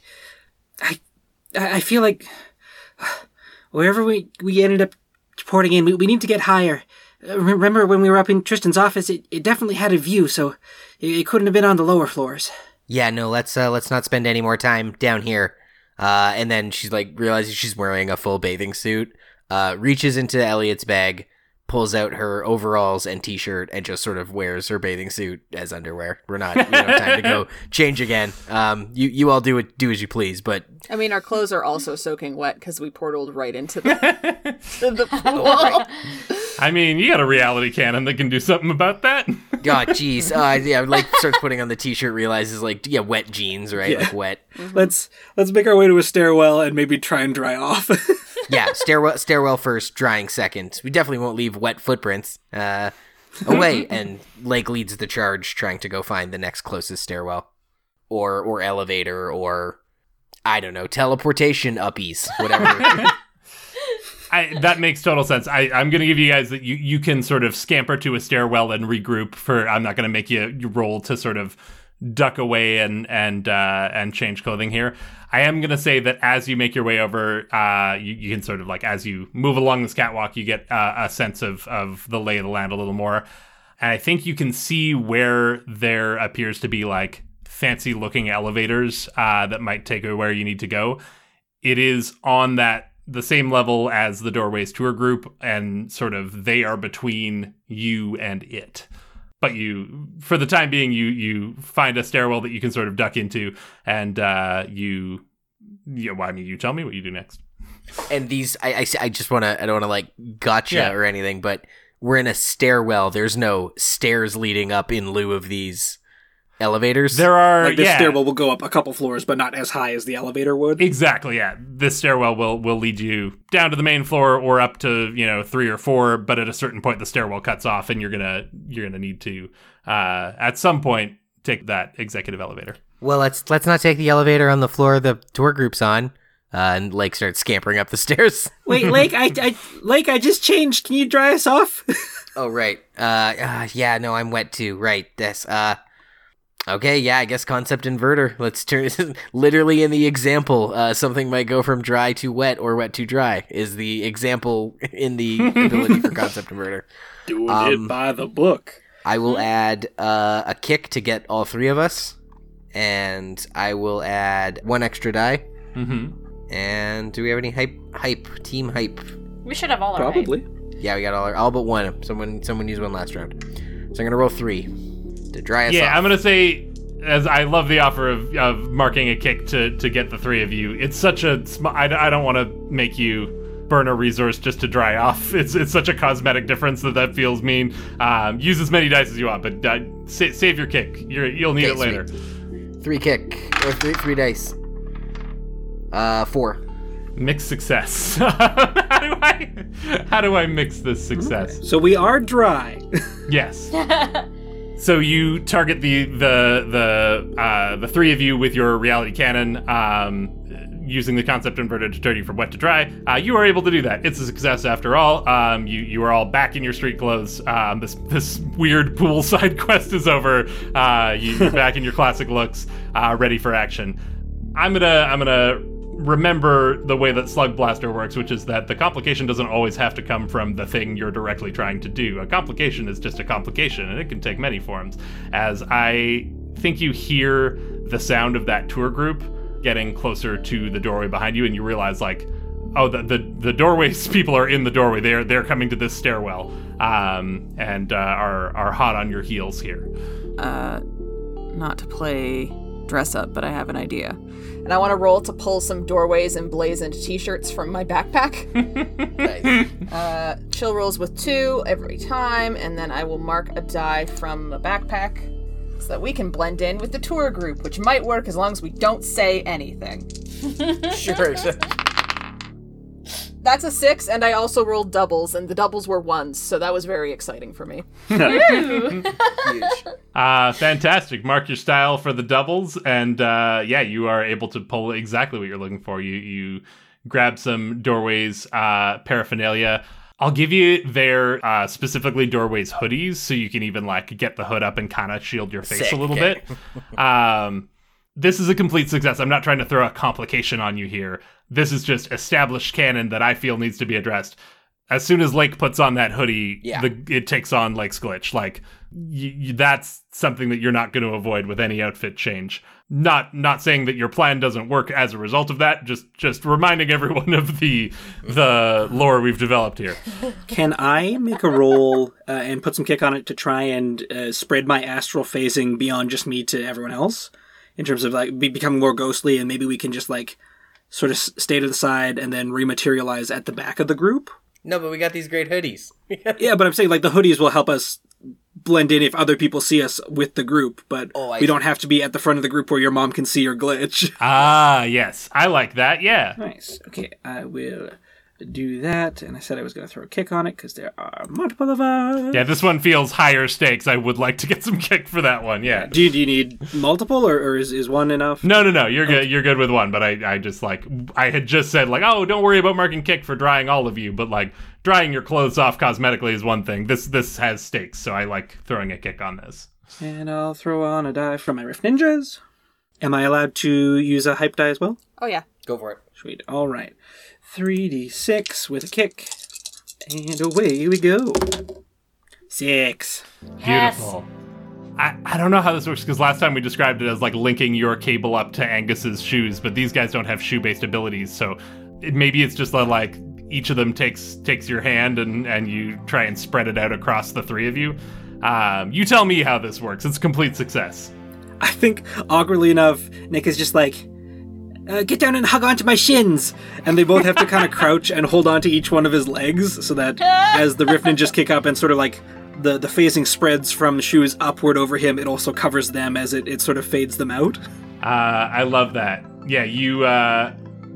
I I feel like wherever we, we ended up porting in, we, we need to get higher. Remember when we were up in Tristan's office, it, it definitely had a view, so it couldn't have been on the lower floors. Yeah, no, let's uh, let's not spend any more time down here. Uh, and then she's like, realizes she's wearing a full bathing suit, uh, reaches into Elliot's bag, pulls out her overalls and t-shirt and just sort of wears her bathing suit as underwear. We're not, we don't have time to go change again. Um, you, you all do it, do as you please, but... I mean, our clothes are also soaking wet because we portaled right into the, to the pool. Right. I mean, you got a reality cannon that can do something about that. God, jeez. Uh, yeah, like, starts putting on the t-shirt, realizes, like, yeah, wet jeans, right? Yeah. Like, wet. Mm-hmm. Let's let's make our way to a stairwell and maybe try and dry off. Yeah, stairwell stairwell first, drying second. We definitely won't leave wet footprints uh, away. And Lake leads the charge, trying to go find the next closest stairwell, or or elevator, or I don't know, teleportation uppies, whatever. I, that makes total sense. I, I'm going to give you guys that you, you can sort of scamper to a stairwell and regroup. For I'm not going to make you roll to sort of duck away and and uh, and change clothing here. I am going to say that as you make your way over, uh, you, you can sort of like, as you move along this catwalk, you get uh, a sense of, of the lay of the land a little more. And I think you can see where there appears to be like fancy looking elevators uh, that might take you where you need to go. It is on that the same level as the Doorways tour group, and sort of they are between you and it. But you, for the time being, you you find a stairwell that you can sort of duck into, and uh, you, you, well, I mean, you tell me what you do next. And these, I, I, I just want to, I don't want to like gotcha yeah. or anything, but we're in a stairwell. There's no stairs leading up in lieu of these. elevators. There are, like the yeah. stairwell will go up a couple floors, but not as high as the elevator would. Exactly, yeah. The stairwell will, will lead you down to the main floor or up to, you know, three or four, but at a certain point the stairwell cuts off and you're gonna you're gonna need to uh, at some point take that executive elevator. Well, let's let's not take the elevator on the floor the tour group's on. Uh, and Lake starts scampering up the stairs. Wait, Lake, I, I, Lake, I just changed. Can you dry us off? Oh, right. Uh, uh, yeah, no, I'm wet too. Right. This. Uh, okay, yeah, I guess concept inverter. Let's turn. Literally in the example, uh, something might go from dry to wet or wet to dry is the example in the ability for concept inverter. Doing um, it by the book. I will add uh, a kick to get all three of us, and I will add one extra die. Mm-hmm. And do we have any hype? Hype team hype. We should have all our probably. Hype. Yeah, we got all our all but one. Someone, someone used one last round. So I'm gonna roll three to dry us. Yeah, off. I'm gonna say, as I love the offer of, of marking a kick to, to get the three of you. It's such a sm- I, I don't want to make you burn a resource just to dry off. It's it's such a cosmetic difference that that feels mean. Um, use as many dice as you want, but uh, sa- save your kick. You're, you'll need okay, it later. Sweet. Three kick or three three dice. Uh, four. Mixed success. how do I how do I mix this success? Okay. So we are dry. Yes. So you target the the the uh, the three of you with your reality cannon, um, using the concept inverted to turn you from wet to dry. Uh, you are able to do that. It's a success after all. Um, you you are all back in your street clothes. Um, this this weird poolside quest is over. Uh, you, you're back in your classic looks, uh, ready for action. I'm gonna I'm gonna remember the way that Slug Blaster works, which is that the complication doesn't always have to come from the thing you're directly trying to do. A complication is just a complication, and it can take many forms. As I think you hear the sound of that tour group getting closer to the doorway behind you, and you realize, like, oh, the the, the doorways people are in the doorway. They're they're coming to this stairwell, um, and uh, are are hot on your heels here. Uh, not to play dress up, but I have an idea. And I want to roll to pull some Doorways emblazoned t-shirts from my backpack. Nice. Uh, chill rolls with two every time, and then I will mark a die from the backpack so that we can blend in with the tour group, which might work as long as we don't say anything. Sure. That's a six, and I also rolled doubles, and the doubles were ones, so that was very exciting for me. Huge. Uh, fantastic. Mark your style for the doubles, and uh, yeah, you are able to pull exactly what you're looking for. You you grab some Doorways uh, paraphernalia. I'll give you their uh, specifically Doorways hoodies, so you can even like get the hood up and kind of shield your face Sick. a little bit. Um, this is a complete success. I'm not trying to throw a complication on you here. This is just established canon that I feel needs to be addressed. As soon as Lake puts on that hoodie, yeah. the, it takes on Lake's glitch. Like y- y- that's something that you're not going to avoid with any outfit change. Not not saying that your plan doesn't work as a result of that. Just just reminding everyone of the the lore we've developed here. Can I make a roll uh, and put some kick on it to try and uh, spread my astral phasing beyond just me to everyone else in terms of like be- becoming more ghostly, and maybe we can just like sort of stay to the side and then rematerialize at the back of the group? No, but we got these great hoodies. Yeah, but I'm saying, like, the hoodies will help us blend in if other people see us with the group, but oh, we see. Don't have to be at the front of the group where your mom can see your glitch. Ah, yes. I like that, yeah. Nice. Okay, I will do that, and I said I was going to throw a kick on it, because there are multiple of us. Yeah, this one feels higher stakes. I would like to get some kick for that one, yeah. Do you, do you need multiple, or, or is, is one enough? No, no, no, you're okay. good You're good with one, but I, I just, like, I had just said, like, oh, don't worry about marking kick for drying all of you, but, like, drying your clothes off cosmetically is one thing. This this has stakes, so I like throwing a kick on this. And I'll throw on a die from my Rift Ninjas. Am I allowed to use a hype die as well? Oh, yeah. Go for it. Sweet. All right. three d six with a kick. And away we go. Six. Yes. Beautiful. I, I don't know how this works, because last time we described it as like linking your cable up to Angus's shoes, but these guys don't have shoe-based abilities, so it, maybe it's just like each of them takes takes your hand and, and you try and spread it out across the three of you. Um, you tell me how this works. It's a complete success. I think, awkwardly enough, Nick is just like, Uh, get down and hug onto my shins! And they both have to kind of crouch and hold onto each one of his legs so that as the Rift Ninjas kick up and sort of like the, the phasing spreads from the shoes upward over him. It also covers them as it, it sort of fades them out. Uh, I love that. Yeah, you uh,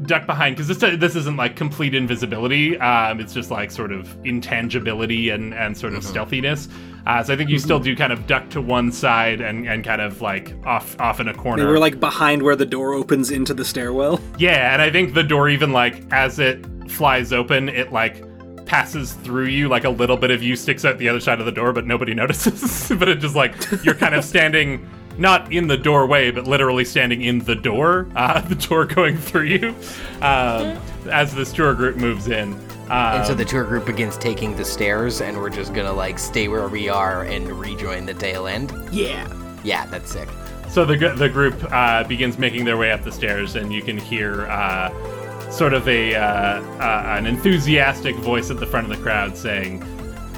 duck behind, because this, uh, this isn't like complete invisibility. Um, it's just like sort of intangibility and, and sort of mm-hmm. stealthiness. Uh, so I think you mm-hmm. still do kind of duck to one side and, and kind of like off off in a corner. They were like behind where the door opens into the stairwell. Yeah, and I think the door even like as it flies open, it like passes through you, like a little bit of you sticks out the other side of the door, but nobody notices. But it just like, you're kind of standing, not in the doorway, but literally standing in the door, uh, the door going through you, um, as this tour group moves in. Um, and so the tour group begins taking the stairs, and we're just gonna like stay where we are and rejoin the tail end. Yeah. Yeah, that's sick. So the, the group uh, begins making their way up the stairs, and you can hear... Uh, sort of a uh, uh, an enthusiastic voice at the front of the crowd saying,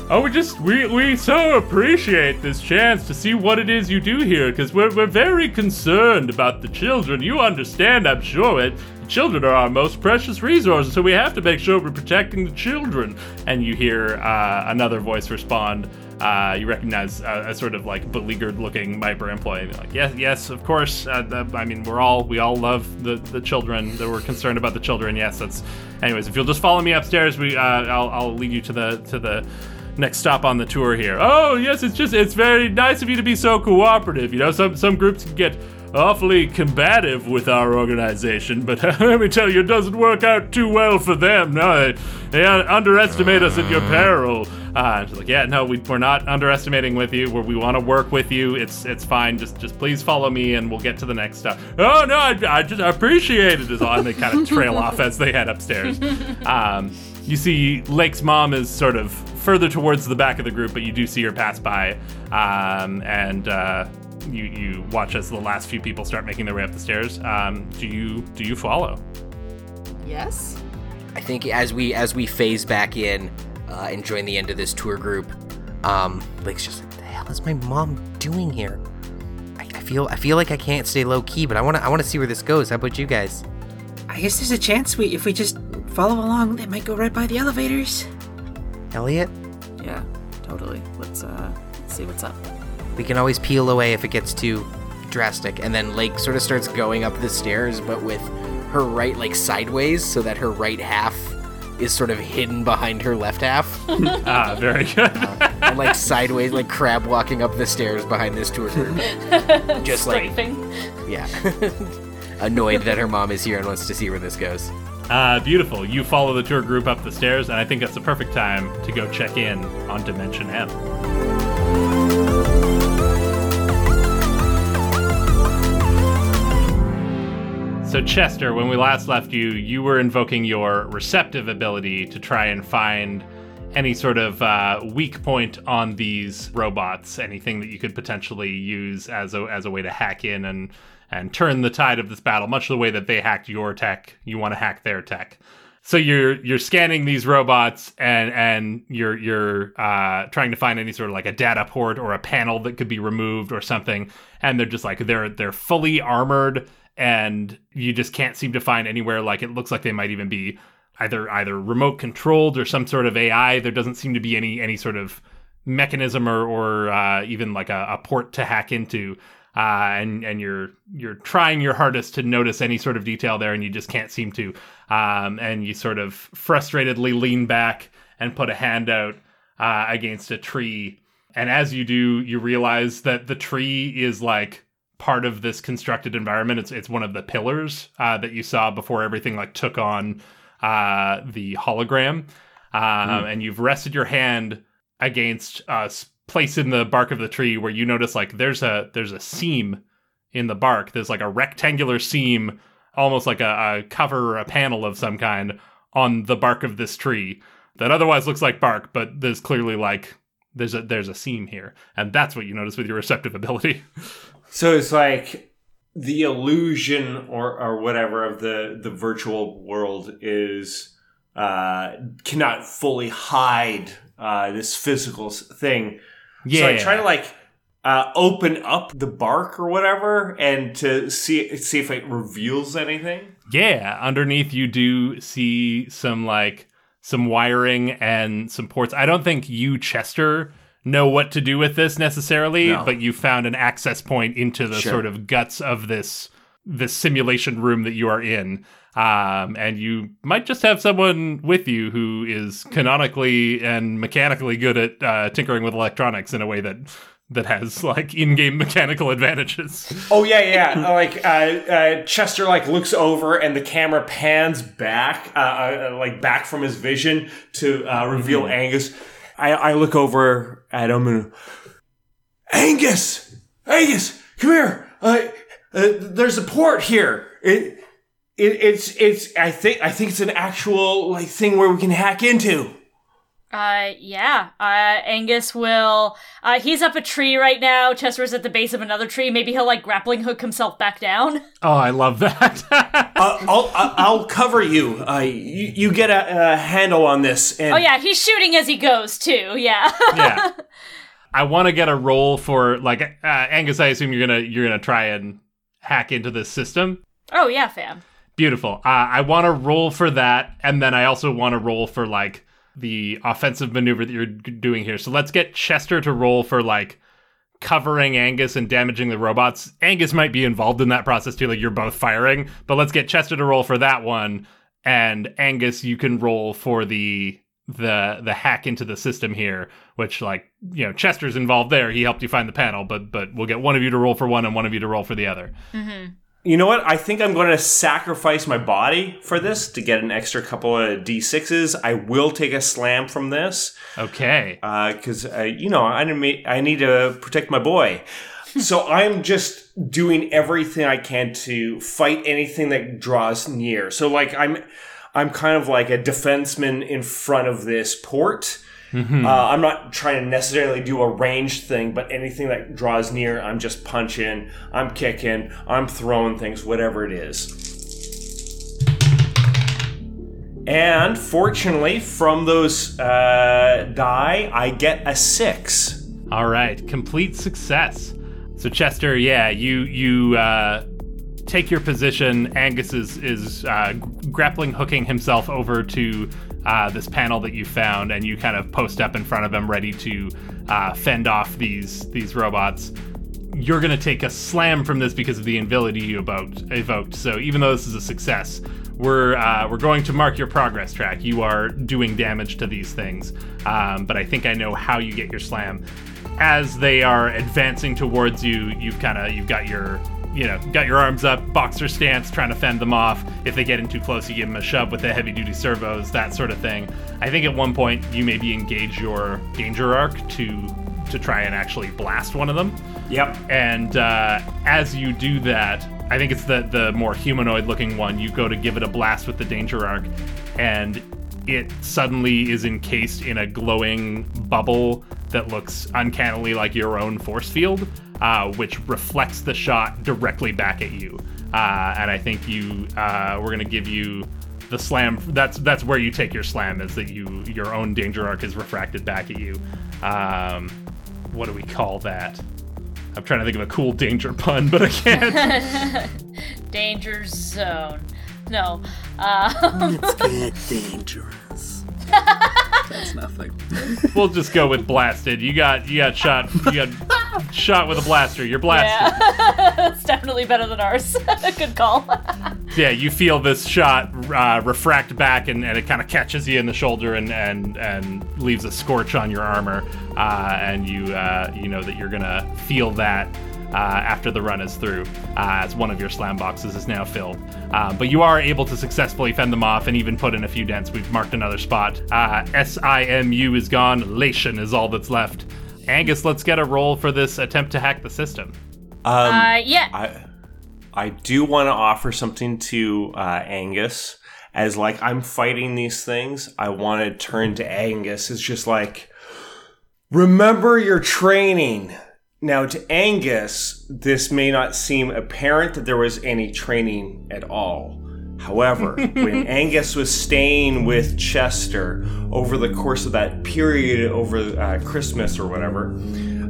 "Oh, we just we, we so appreciate this chance to see what it is you do here, because we're we're very concerned about the children. You understand, I'm sure it. The children are our most precious resource, so we have to make sure we're protecting the children." And you hear uh, another voice respond. Uh, you recognize a, a sort of like beleaguered-looking Myper employee. Like, yes, yes, of course. Uh, the, I mean, we're all we all love the, the children. That we're concerned about the children. Yes, that's. Anyways, if you'll just follow me upstairs, we uh, I'll I'll lead you to the to the next stop on the tour here. Oh yes, it's just it's very nice of you to be so cooperative. You know, some some groups can get awfully combative with our organization, but let me tell you, it doesn't work out too well for them. No, they, they underestimate us at your peril. Uh, and she's like, yeah, no, we, we're not underestimating with you. We're, we want to work with you. It's it's fine. Just just please follow me, and we'll get to the next stuff. Oh, no, I, I just I appreciate it. And they kind of trail off as they head upstairs. Um, you see Lake's mom is sort of further towards the back of the group, but you do see her pass by. Um, and uh, you, you watch as the last few people start making their way up the stairs. Um, do you do you follow? Yes. I think as we as we phase back in, Uh, and join the end of this tour group. Um, Blake's just like, what the hell is my mom doing here? I, I feel I feel like I can't stay low key, but I want to I want to see where this goes. How about you guys? I guess there's a chance we if we just follow along, they might go right by the elevators. Elliot? Yeah, totally. Let's uh let's see what's up. We can always peel away if it gets too drastic. And then Lake sort of starts going up the stairs, but with her right like sideways, so that her right half is sort of hidden behind her left half. Ah, very good. uh, and like sideways, like crab walking up the stairs behind this tour group. Just strafing. Like, yeah. Annoyed that her mom is here and wants to see where this goes. Uh, beautiful. You follow the tour group up the stairs, and I think that's the perfect time to go check in on Dimension M. So Chester, when we last left you, you were invoking your receptive ability to try and find any sort of uh, weak point on these robots, anything that you could potentially use as a as a way to hack in and, and turn the tide of this battle, much the way that they hacked your tech. You want to hack their tech. So you're you're scanning these robots and and you're you're uh, trying to find any sort of like a data port or a panel that could be removed or something, and they're just like they're they're fully armored. And you just can't seem to find anywhere. Like, it looks like they might even be either either remote controlled or some sort of A I. There doesn't seem to be any any sort of mechanism or or uh, even like a, a port to hack into. Uh, and and you're you're trying your hardest to notice any sort of detail there, and you just can't seem to. Um, and you sort of frustratedly lean back and put a hand out uh, against a tree. And as you do, you realize that the tree is like part of this constructed environment. It's it's one of the pillars uh, that you saw before everything like took on uh, the hologram. Um, mm. And you've rested your hand against a place in the bark of the tree where you notice like there's a there's a seam in the bark. There's like a rectangular seam, almost like a, a cover or a panel of some kind on the bark of this tree that otherwise looks like bark, but there's clearly like there's a there's a seam here, and that's what you notice with your receptive ability. So it's like the illusion or, or whatever of the, the virtual world is uh, cannot fully hide uh, this physical thing. Yeah. So I try to like uh, open up the bark or whatever and to see see if it reveals anything. Yeah, underneath you do see some like some wiring and some ports. I don't think you, Chester, know what to do with this necessarily, no. but you found an access point into the sure. sort of guts of this this simulation room that you are in. Um, and you might just have someone with you who is canonically and mechanically good at uh, tinkering with electronics in a way that that has, like, in-game mechanical advantages. Oh, yeah, yeah. like, uh, uh, Chester, like, looks over and the camera pans back, uh, uh, like, back from his vision to uh, reveal mm-hmm. Angus. I, I look over at him and... Angus! Angus! Come here! Uh, uh, there's a port here. It... It, it's it's I think I think it's an actual like thing where we can hack into. Uh yeah. Uh Angus will uh he's up a tree right now. Chester's at the base of another tree. Maybe he'll like grappling hook himself back down. Oh, I love that. uh, I'll I'll cover you. Uh you, you get a, a handle on this. And... Oh yeah, he's shooting as he goes too. Yeah. yeah. I want to get a roll for like uh, Angus. I assume you're gonna you're gonna try and hack into this system. Oh yeah, fam. Beautiful. Uh, I want to roll for that, and then I also want to roll for, like, the offensive maneuver that you're doing here. So let's get Chester to roll for, like, covering Angus and damaging the robots. Angus might be involved in that process, too, like, you're both firing, but let's get Chester to roll for that one, and Angus, you can roll for the... the the hack into the system here, which, like, you know, Chester's involved there. He helped you find the panel, but but we'll get one of you to roll for one and one of you to roll for the other. Mm-hmm. You know what? I think I'm going to sacrifice my body for this to get an extra couple of D sixes. I will take a slam from this. Okay. Because, uh, uh, you know, I need, I need to protect my boy. So I'm just doing everything I can to fight anything that draws near. So, like, I'm I'm kind of like a defenseman in front of this port. Mm-hmm. Uh, I'm not trying to necessarily do a ranged thing, but anything that draws near, I'm just punching, I'm kicking, I'm throwing things, whatever it is. And fortunately, from those uh, die, I get a six. All right, complete success. So Chester, yeah, you you uh, take your position. Angus is is uh, grappling hooking himself over to. Uh, this panel that you found, and you kind of post up in front of him, ready to uh, fend off these these robots. You're going to take a slam from this because of the invincibility you evoked. evoked. So even though this is a success, we're uh, we're going to mark your progress track. You are doing damage to these things, um, but I think I know how you get your slam. As they are advancing towards you, you've kind of you've got your. You know, got your arms up, boxer stance, trying to fend them off. If they get in too close, you give them a shove with the heavy-duty servos, that sort of thing. I think at one point you maybe engage your danger arc to to try and actually blast one of them. Yep. And uh, as you do that, I think it's the the more humanoid-looking one. You go to give it a blast with the danger arc, and it suddenly is encased in a glowing bubble that looks uncannily like your own force field. Uh, which reflects the shot directly back at you, uh, and I think you uh, we're gonna give you the slam. That's that's where you take your slam, is that you your own danger arc is refracted back at you. Um, what do we call that? I'm trying to think of a cool danger pun, but I can't. Danger zone. No. Um... Let's get dangerous. That's nothing. We'll just go with blasted. You got you got shot you got shot with a blaster. You're blasted. Yeah. It's definitely better than ours. Good call. Yeah, you feel this shot uh, refract back, and, and it kind of catches you in the shoulder and, and, and leaves a scorch on your armor. Uh, and you uh, you know that you're gonna feel that uh, after the run is through, uh, as one of your slam boxes is now filled. Uh, but you are able to successfully fend them off and even put in a few dents. We've marked another spot. Uh, S I M U is gone. Lation is all that's left. Angus, let's get a roll for this attempt to hack the system. Um, uh, yeah. I, I do want to offer something to uh, Angus. As, like, I'm fighting these things, I want to turn to Angus. It's just like, remember your training. Now, to Angus, this may not seem apparent that there was any training at all. However, when Angus was staying with Chester over the course of that period over uh, Christmas or whatever,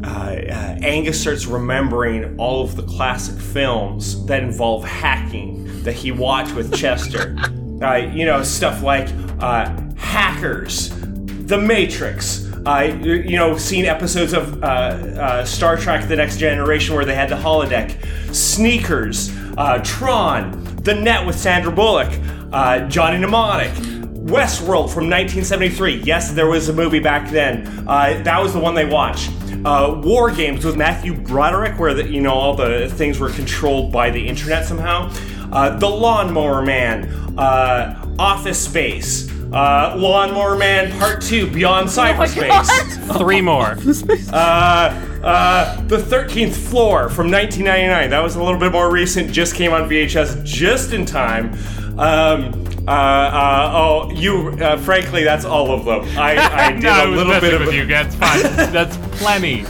uh, uh, Angus starts remembering all of the classic films that involve hacking that he watched with Chester. Uh, you know, stuff like uh, Hackers, The Matrix, I, you know, seen episodes of uh, uh, Star Trek The Next Generation where they had the holodeck, Sneakers, uh, Tron, The Net with Sandra Bullock, uh, Johnny Mnemonic, Westworld from nineteen seventy-three. Yes, there was a movie back then. Uh, that was the one they watched. Uh, War Games with Matthew Broderick, where the, you know, all the things were controlled by the internet somehow. Uh, the Lawnmower Man, uh, Office Space, uh, Lawnmower Man Part Two, Beyond Cyberspace, oh three more. uh, uh, the thirteenth Floor from nineteen ninety-nine. That was a little bit more recent. Just came on V H S just in time. Um, uh, uh, oh, you. Uh, frankly, that's all of them. I, I did no, a little I was messing bit of with a... you. That's fine. That's plenty.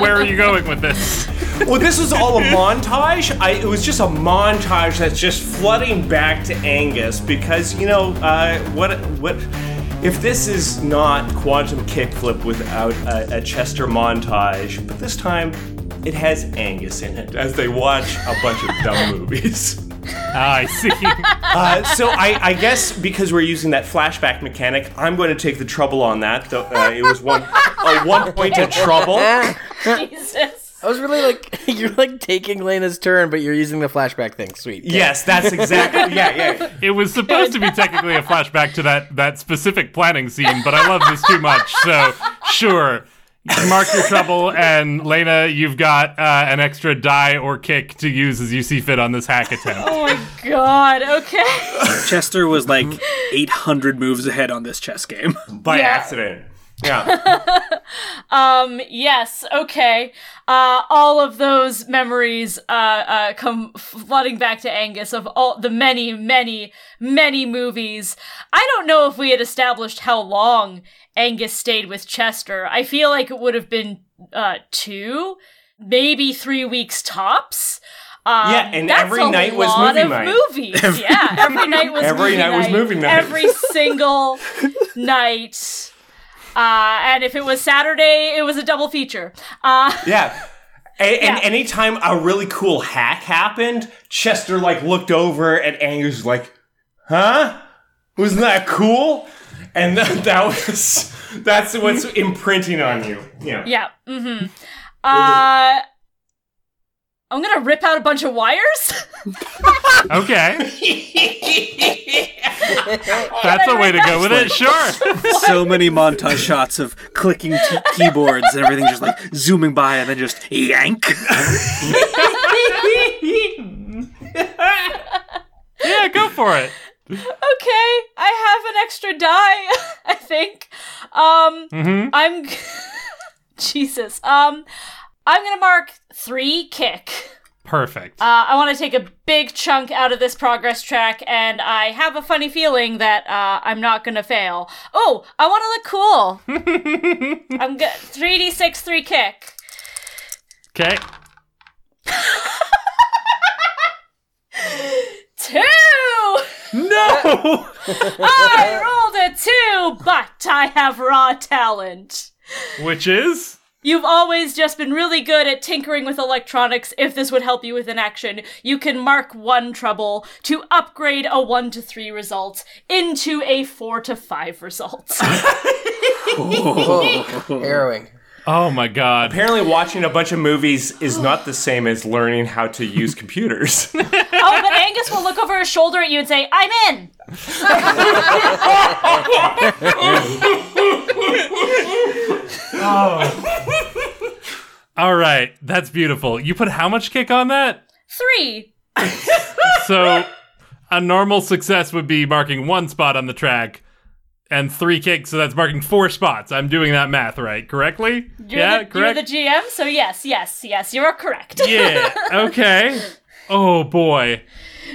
Where are you going with this? Well, this was all a montage. I, it was just a montage that's just flooding back to Angus because, you know, uh, what what if this is not Quantum Kickflip without a, a Chester montage, but this time it has Angus in it as they watch a bunch of dumb movies. Ah, I see. uh, so I, I guess because we're using that flashback mechanic, I'm going to take the trouble on that. The, uh, it was one, uh, one point of trouble. Jesus. I was really like, you're like taking Lena's turn, but you're using the flashback thing. Sweet. Okay. Yes, that's exactly. Yeah, yeah. It was supposed to be technically a flashback to that, that specific planning scene, but I love this too much. So, sure. Mark your trouble, and Lena, you've got uh, an extra die or kick to use as you see fit on this hack attempt. Oh my god, okay. Chester was like eight hundred moves ahead on this chess game. By yeah. accident. Yeah. um, yes, okay. Uh, all of those memories uh, uh, come flooding back to Angus of all the many, many, many movies. I don't know if we had established how long Angus stayed with Chester. I feel like it would have been uh, two, maybe three weeks tops. Um, yeah, and that's every a night lot was movie of night. Movies. Every yeah, every night was every movie night. Every night was movie night. Every single night. Uh, and if it was Saturday, it was a double feature. Uh, yeah. And, and yeah. anytime a really cool hack happened, Chester, like, looked over at Angus was like, huh? Wasn't that cool? And th- that was, that's what's imprinting on you. Yeah. Yeah. Mm-hmm. Uh, I'm going to rip out a bunch of wires. Okay. That's a way to go with it, sure. So many montage shots of clicking t- keyboards and everything just like zooming by and then just yank. Yeah, go for it. Okay, I have an extra die, I think. Um, mm-hmm. I'm... Jesus. Um, I'm gonna mark three kick. Perfect. Uh, I want to take a big chunk out of this progress track, and I have a funny feeling that uh, I'm not going to fail. Oh, I want to look cool. I'm good. three d six, three kick. Okay. Two! No! I rolled a two, but I have raw talent. Which is? You've always just been really good at tinkering with electronics. If this would help you with an action, you can mark one trouble to upgrade a one to three result into a four to five result. Oh, harrowing. Oh my god. Apparently watching a bunch of movies is not the same as learning how to use computers. Oh, but Angus will look over his shoulder at you and say, I'm in! Oh. All right, that's beautiful. You put how much kick on that? Three. So a normal success would be marking one spot on the track and three kicks, so that's marking four spots. I'm doing that math right, correctly? You're yeah, the, correct? You're the G M, so yes, yes, yes, you're correct. Yeah, okay. Oh, boy.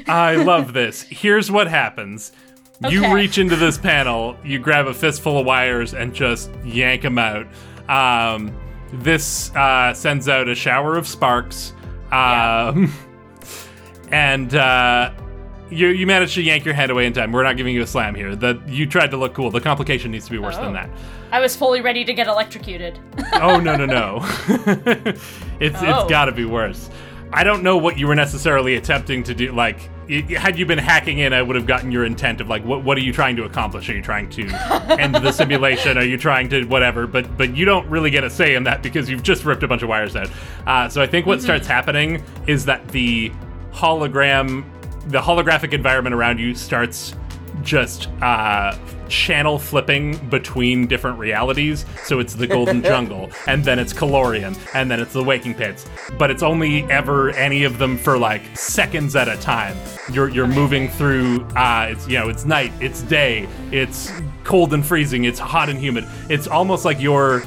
I love this. Here's what happens. Okay. You reach into this panel, you grab a fistful of wires, and just yank them out. Um, this uh, sends out a shower of sparks. Um, yeah. And... Uh, You you managed to yank your hand away in time. We're not giving you a slam here. The, you tried to look cool. The complication needs to be worse oh. than that. I was fully ready to get electrocuted. Oh, no, no, no. it's oh. It's got to be worse. I don't know what you were necessarily attempting to do. Like, it, had you been hacking in, I would have gotten your intent of, like, what what are you trying to accomplish? Are you trying to end the simulation? Are you trying to whatever? But but you don't really get a say in that because you've just ripped a bunch of wires out. Uh, so I think what mm-hmm. starts happening is that the hologram, the holographic environment around you starts just uh, channel flipping between different realities. So it's the Golden Jungle, and then it's Calorian, and then it's the Waking Pits. But it's only ever any of them for like seconds at a time. You're you're moving through. Uh, it's you know it's night, it's day, it's cold and freezing, it's hot and humid. It's almost like you're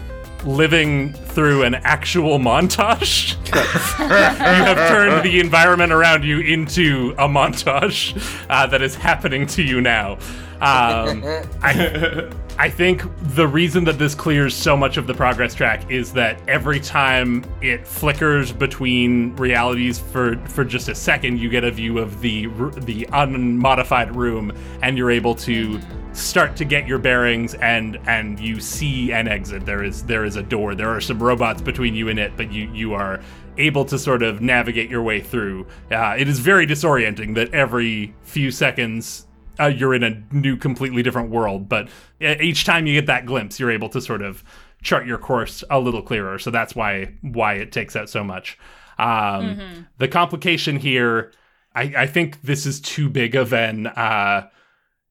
living through an actual montage. You have turned the environment around you into a montage uh, that is happening to you now. Um, I, I think the reason that this clears so much of the progress track is that every time it flickers between realities for, for just a second, you get a view of the the unmodified room, and you're able to start to get your bearings, and and you see an exit. There is there is a door. There are some robots between you and it, but you you are able to sort of navigate your way through. Uh, it is very disorienting that every few seconds uh, you're in a new, completely different world. But each time you get that glimpse, you're able to sort of chart your course a little clearer. So that's why why it takes out so much. Um, mm-hmm. The complication here, I, I think this is too big of an... Uh,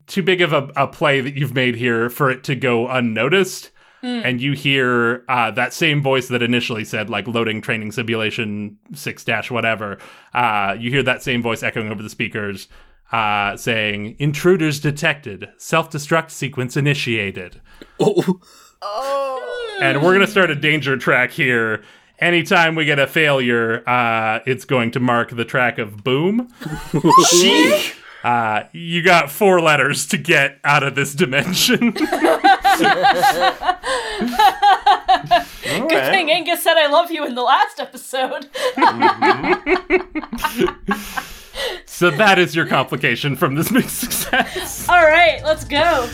too big of a, a play that you've made here for it to go unnoticed. Mm. And you hear uh, that same voice that initially said, like, loading training simulation six dash whatever. Uh, you hear that same voice echoing over the speakers uh, saying, intruders detected, self-destruct sequence initiated. Oh. oh. And we're going to start a danger track here. Anytime we get a failure, uh, it's going to mark the track of boom. Sheesh. Uh, you got four letters to get out of this dimension. Good right. thing Angus said I love you in the last episode. mm-hmm. So that is your complication from this big success. All right, let's go.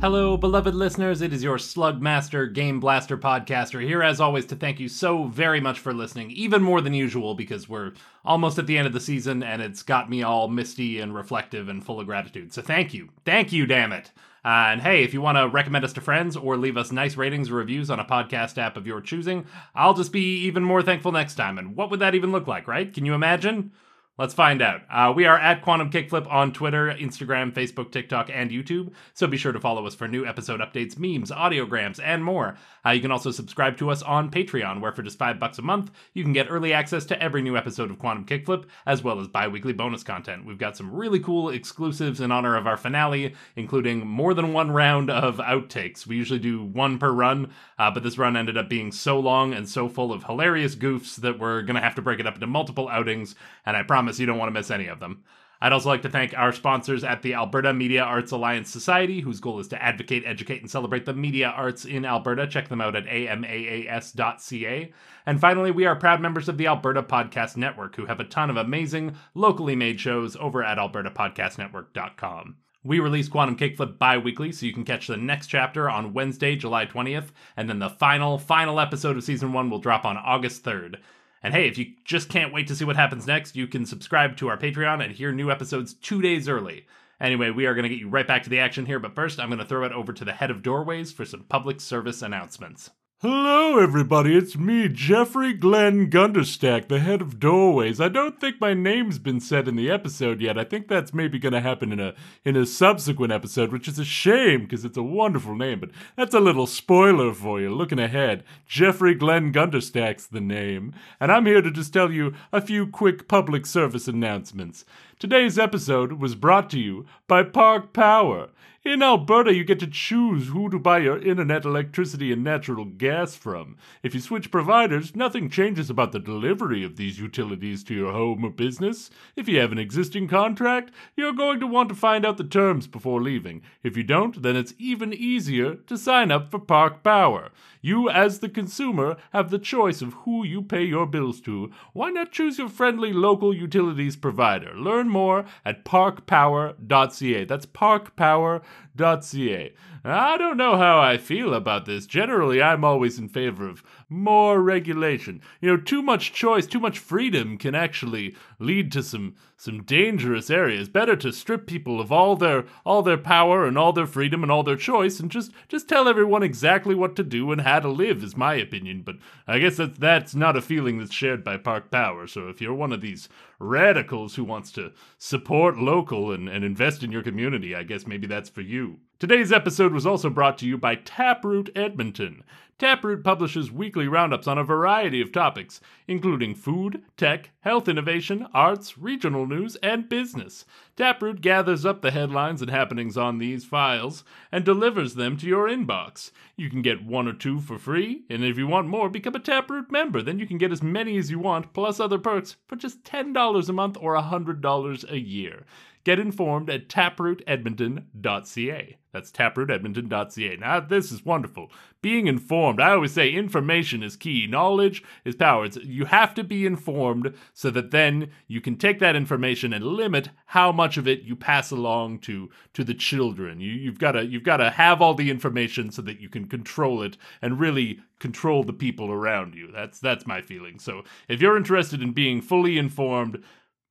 Hello, beloved listeners. It is your Slug Master, Game Blaster podcaster here, as always, to thank you so very much for listening, even more than usual, because we're almost at the end of the season, and it's got me all misty and reflective and full of gratitude. So thank you. Thank you, damn it. Uh, and hey, if you want to recommend us to friends or leave us nice ratings or reviews on a podcast app of your choosing, I'll just be even more thankful next time. And what would that even look like, right? Can you imagine? Let's find out. Uh, we are at Quantum Kickflip on Twitter, Instagram, Facebook, TikTok, and YouTube, so be sure to follow us for new episode updates, memes, audiograms, and more. Uh, you can also subscribe to us on Patreon, where for just five bucks a month, you can get early access to every new episode of Quantum Kickflip, as well as bi-weekly bonus content. We've got some really cool exclusives in honor of our finale, including more than one round of outtakes. We usually do one per run, uh, but this run ended up being so long and so full of hilarious goofs that we're going to have to break it up into multiple outings, and I promise you don't want to miss any of them. I'd also like to thank our sponsors at the Alberta Media Arts Alliance Society, whose goal is to advocate, educate, and celebrate the media arts in Alberta. Check them out at amaas dot c a. And finally, we are proud members of the Alberta Podcast Network, who have a ton of amazing, locally made shows over at alberta podcast network dot com. We release Quantum Kickflip bi-weekly, so you can catch the next chapter on Wednesday, July twentieth, and then the final, final episode of Season one will drop on August third. And hey, if you just can't wait to see what happens next, you can subscribe to our Patreon and hear new episodes two days early. Anyway, we are going to get you right back to the action here, but first I'm going to throw it over to the head of Doorways for some public service announcements. Hello, everybody. It's me, Jeffrey Glenn Gunderstack, the head of Doorways. I don't think my name's been said in the episode yet. I think that's maybe going to happen in a in a subsequent episode, which is a shame because it's a wonderful name. But that's a little spoiler for you. Looking ahead, Jeffrey Glenn Gunderstack's the name. And I'm here to just tell you a few quick public service announcements. Today's episode was brought to you by Park Power. In Alberta, you get to choose who to buy your internet, electricity, and natural gas from. If you switch providers, nothing changes about the delivery of these utilities to your home or business. If you have an existing contract, you're going to want to find out the terms before leaving. If you don't, then it's even easier to sign up for Park Power. You, as the consumer, have the choice of who you pay your bills to. Why not choose your friendly local utilities provider? Learn more at park power dot c a. That's park power dot c a. I don't know how I feel about this. Generally, I'm always in favor of more regulation. You know, too much choice, too much freedom can actually lead to some some dangerous areas. Better to strip people of all their all their power and all their freedom and all their choice and just, just tell everyone exactly what to do and how to live, is my opinion. But I guess that that's not a feeling that's shared by Park Power. So if you're one of these radicals who wants to support local and, and invest in your community, I guess maybe that's for you. Today's episode was also brought to you by Taproot Edmonton. Taproot publishes weekly roundups on a variety of topics, including food, tech, health innovation, arts, regional news, and business. Taproot gathers up the headlines and happenings on these files and delivers them to your inbox. You can get one or two for free, and if you want more, become a Taproot member. Then you can get as many as you want, plus other perks, for just ten dollars a month or one hundred dollars a year. Get informed at taproot edmonton dot c a. That's taproot edmonton dot c a. Now, this is wonderful. Being informed. I always say information is key. Knowledge is power. It's, you have to be informed so that then you can take that information and limit how much of it you pass along to, to the children. You, you've got to, you've got to have all the information so that you can control it and really control the people around you. That's, that's my feeling. So if you're interested in being fully informed,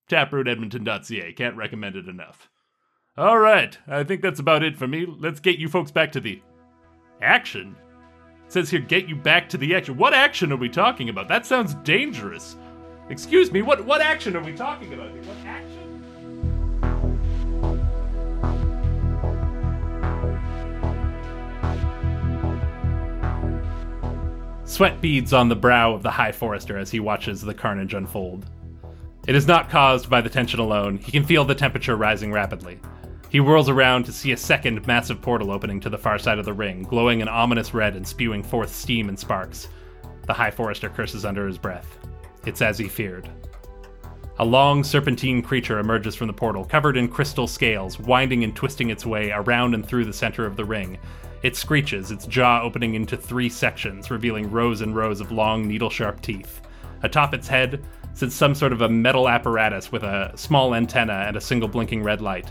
taproot edmonton dot c a. Can't recommend it enough. All right, I think that's about it for me. Let's get you folks back to the action. It says here, get you back to the action. What action are we talking about? That sounds dangerous. Excuse me, what, what action are we talking about here? What action? Sweat beads on the brow of the High Forester as he watches the carnage unfold. It is not caused by the tension alone. He can feel the temperature rising rapidly. He whirls around to see a second massive portal opening to the far side of the ring, glowing an ominous red and spewing forth steam and sparks. The High Forester curses under his breath. It's as he feared. A long serpentine creature emerges from the portal, covered in crystal scales, winding and twisting its way around and through the center of the ring. It screeches, its jaw opening into three sections, revealing rows and rows of long, needle-sharp teeth. Atop its head sits some sort of a metal apparatus with a small antenna and a single blinking red light.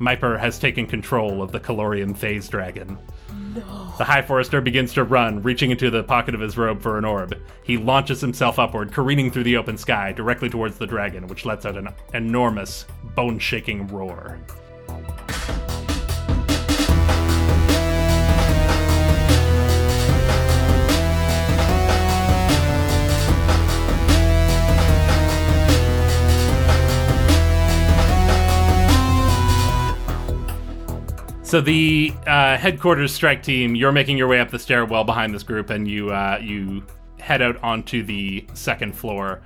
Myper has taken control of the Calorium Phase Dragon. No. The High Forester begins to run, reaching into the pocket of his robe for an orb. He launches himself upward, careening through the open sky, directly towards the dragon, which lets out an enormous, bone-shaking roar. So the uh, headquarters strike team, you're making your way up the stairwell behind this group, and you uh, you head out onto the second floor,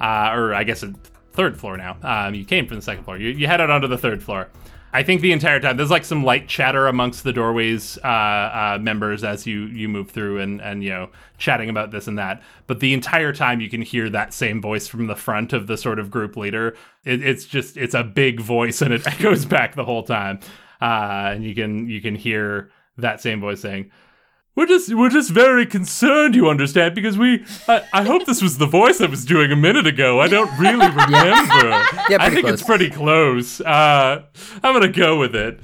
uh, or I guess a third floor now. Um, you came from the second floor. You, you head out onto the third floor. I think the entire time, there's like some light chatter amongst the Doorways uh, uh, members as you, you move through and, and, you know, chatting about this and that. But the entire time you can hear that same voice from the front of the sort of group leader. It, it's just, it's a big voice and it echoes back the whole time. Uh, and you can you can hear that same voice saying, "We're just we're just very concerned, you understand, because we." I, I hope this was the voice I was doing a minute ago. I don't really remember. Yeah, I think close. It's pretty close. Uh, I'm gonna go with it.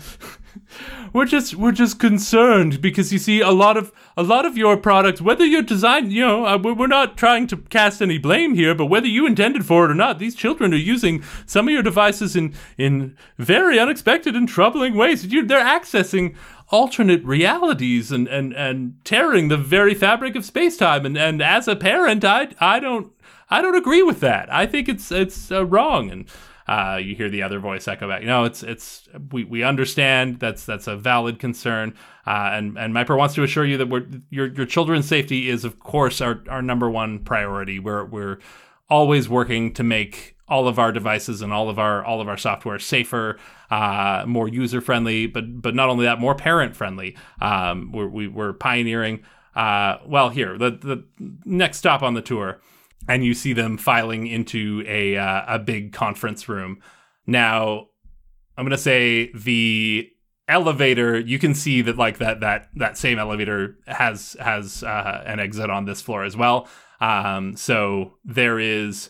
We're just we're just concerned because you see a lot of a lot of your products, whether you're designed, you know, we're not trying to cast any blame here, but whether you intended for it or not, these children are using some of your devices in in very unexpected and troubling ways. You, they're accessing alternate realities and, and, and tearing the very fabric of space-time. And, and as a parent, I I don't I don't agree with that. I think it's it's uh, wrong. And Uh, you hear the other voice echo back. You know, it's it's we, we understand that's that's a valid concern, uh, and and Myper wants to assure you that we're, your your children's safety is of course our, our number one priority. We're we're always working to make all of our devices and all of our all of our software safer, uh, more user friendly, but but not only that, more parent friendly. Um, we're we, we're pioneering. Uh, well, here the the next stop on the tour. And you see them filing into a uh, a big conference room. Now, I'm gonna say the elevator. You can see that like that that that same elevator has has uh, an exit on this floor as well. Um, so there is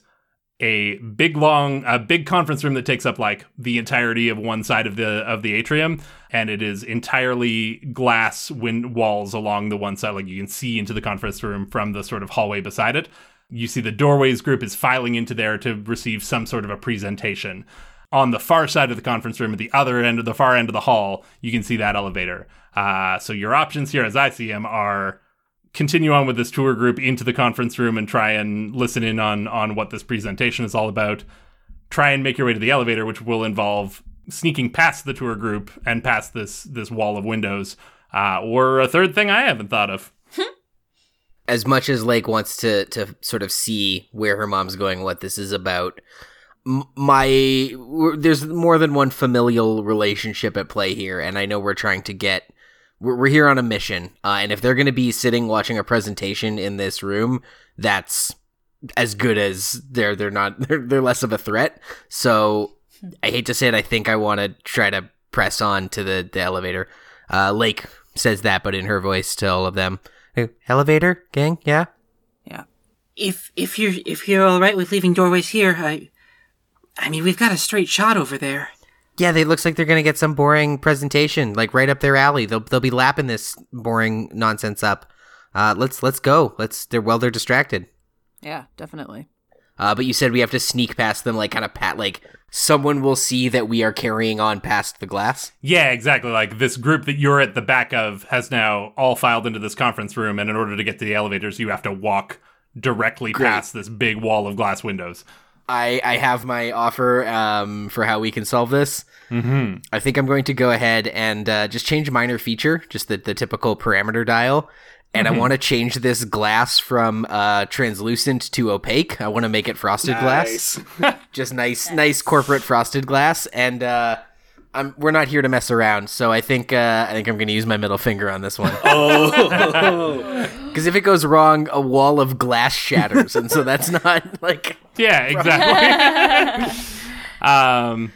a big long, a big conference room that takes up like the entirety of one side of the of the atrium, and it is entirely glass wind walls along the one side. Like you can see into the conference room from the sort of hallway beside it. You see the Doorways group is filing into there to receive some sort of a presentation. On the far side of the conference room, at the other end of the far end of the hall, you can see that elevator. Uh, so your options here, as I see them, are continue on with this tour group into the conference room and try and listen in on, on what this presentation is all about. Try and make your way to the elevator, which will involve sneaking past the tour group and past this, this wall of windows. Uh, or a third thing I haven't thought of. As much as Lake wants to, to sort of see where her mom's going, what this is about, my there's more than one familial relationship at play here, and I know we're trying to get we're, we're here on a mission, uh, and if they're going to be sitting watching a presentation in this room, that's as good as they're they're not they're, they're less of a threat. So I hate to say it, I think I want to try to press on to the the elevator. Uh, Lake says that, but in her voice to all of them, elevator gang, yeah, yeah. If if you're if you're all right with leaving Doorways here, I. I mean, we've got a straight shot over there. Yeah, it looks like they're going to get some boring presentation, like right up their alley. They'll they'll be lapping this boring nonsense up. Uh, let's let's go. Let's. They're well, they're distracted. Yeah, definitely. Uh, but you said we have to sneak past them, like kind of pat, like someone will see that we are carrying on past the glass. Yeah, exactly. Like this group that you're at the back of has now all filed into this conference room, and in order to get to the elevators, you have to walk directly Great. past this big wall of glass windows. I, I have my offer um, for how we can solve this. Mm-hmm. I think I'm going to go ahead and uh, just change minor feature, just the, the typical parameter dial. And mm-hmm. I want to change this glass from uh, translucent to opaque. I want to make it frosted nice. glass. Just nice, yes. nice corporate frosted glass. And uh, I'm, we're not here to mess around. So I think uh, I think I'm going to use my middle finger on this one. Oh, because if it goes wrong, a wall of glass shatters, and so that's not like yeah, exactly. um,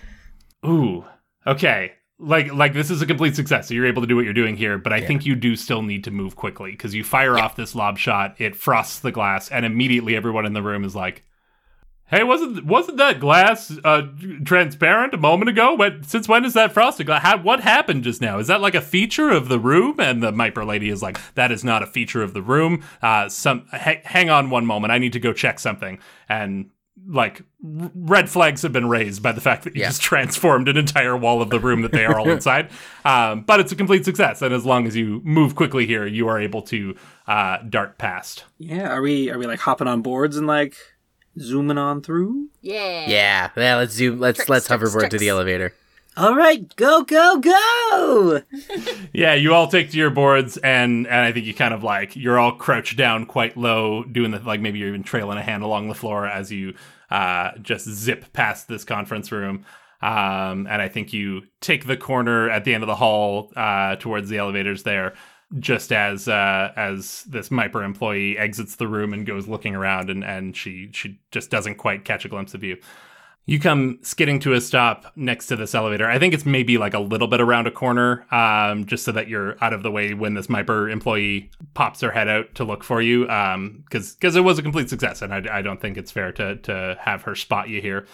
ooh, okay, like like this is a complete success. So you're able to do what you're doing here, but I yeah. think you do still need to move quickly because you fire yeah. off this lob shot, it frosts the glass, and immediately everyone in the room is like, "Hey, wasn't wasn't that glass uh, transparent a moment ago? When, since when is that frosted glass? How, what happened just now? Is that like a feature of the room?" And the Myper lady is like, "That is not a feature of the room. Uh, some ha- hang on one moment. I need to go check something." And like r- red flags have been raised by the fact that you yeah. just transformed an entire wall of the room that they are all inside. Um, but it's a complete success, and as long as you move quickly here, you are able to uh, dart past. Yeah, are we are we like hopping on boards and like? Zooming on through? Yeah. Yeah. Yeah, let's zoom. Let's tricks, let's hoverboard tricks. to the elevator. All right. Go, go, go. Yeah, you all take to your boards, and, and I think you kind of like, you're all crouched down quite low, doing the, like maybe you're even trailing a hand along the floor as you uh, just zip past this conference room. Um, and I think you take the corner at the end of the hall uh, towards the elevators there. Just as uh, as this Myper employee exits the room and goes looking around, and, and she she just doesn't quite catch a glimpse of you. You come skidding to a stop next to this elevator. I think it's maybe like a little bit around a corner, um, just so that you're out of the way when this Myper employee pops her head out to look for you, because um, because it was a complete success, and I, I don't think it's fair to to have her spot you here.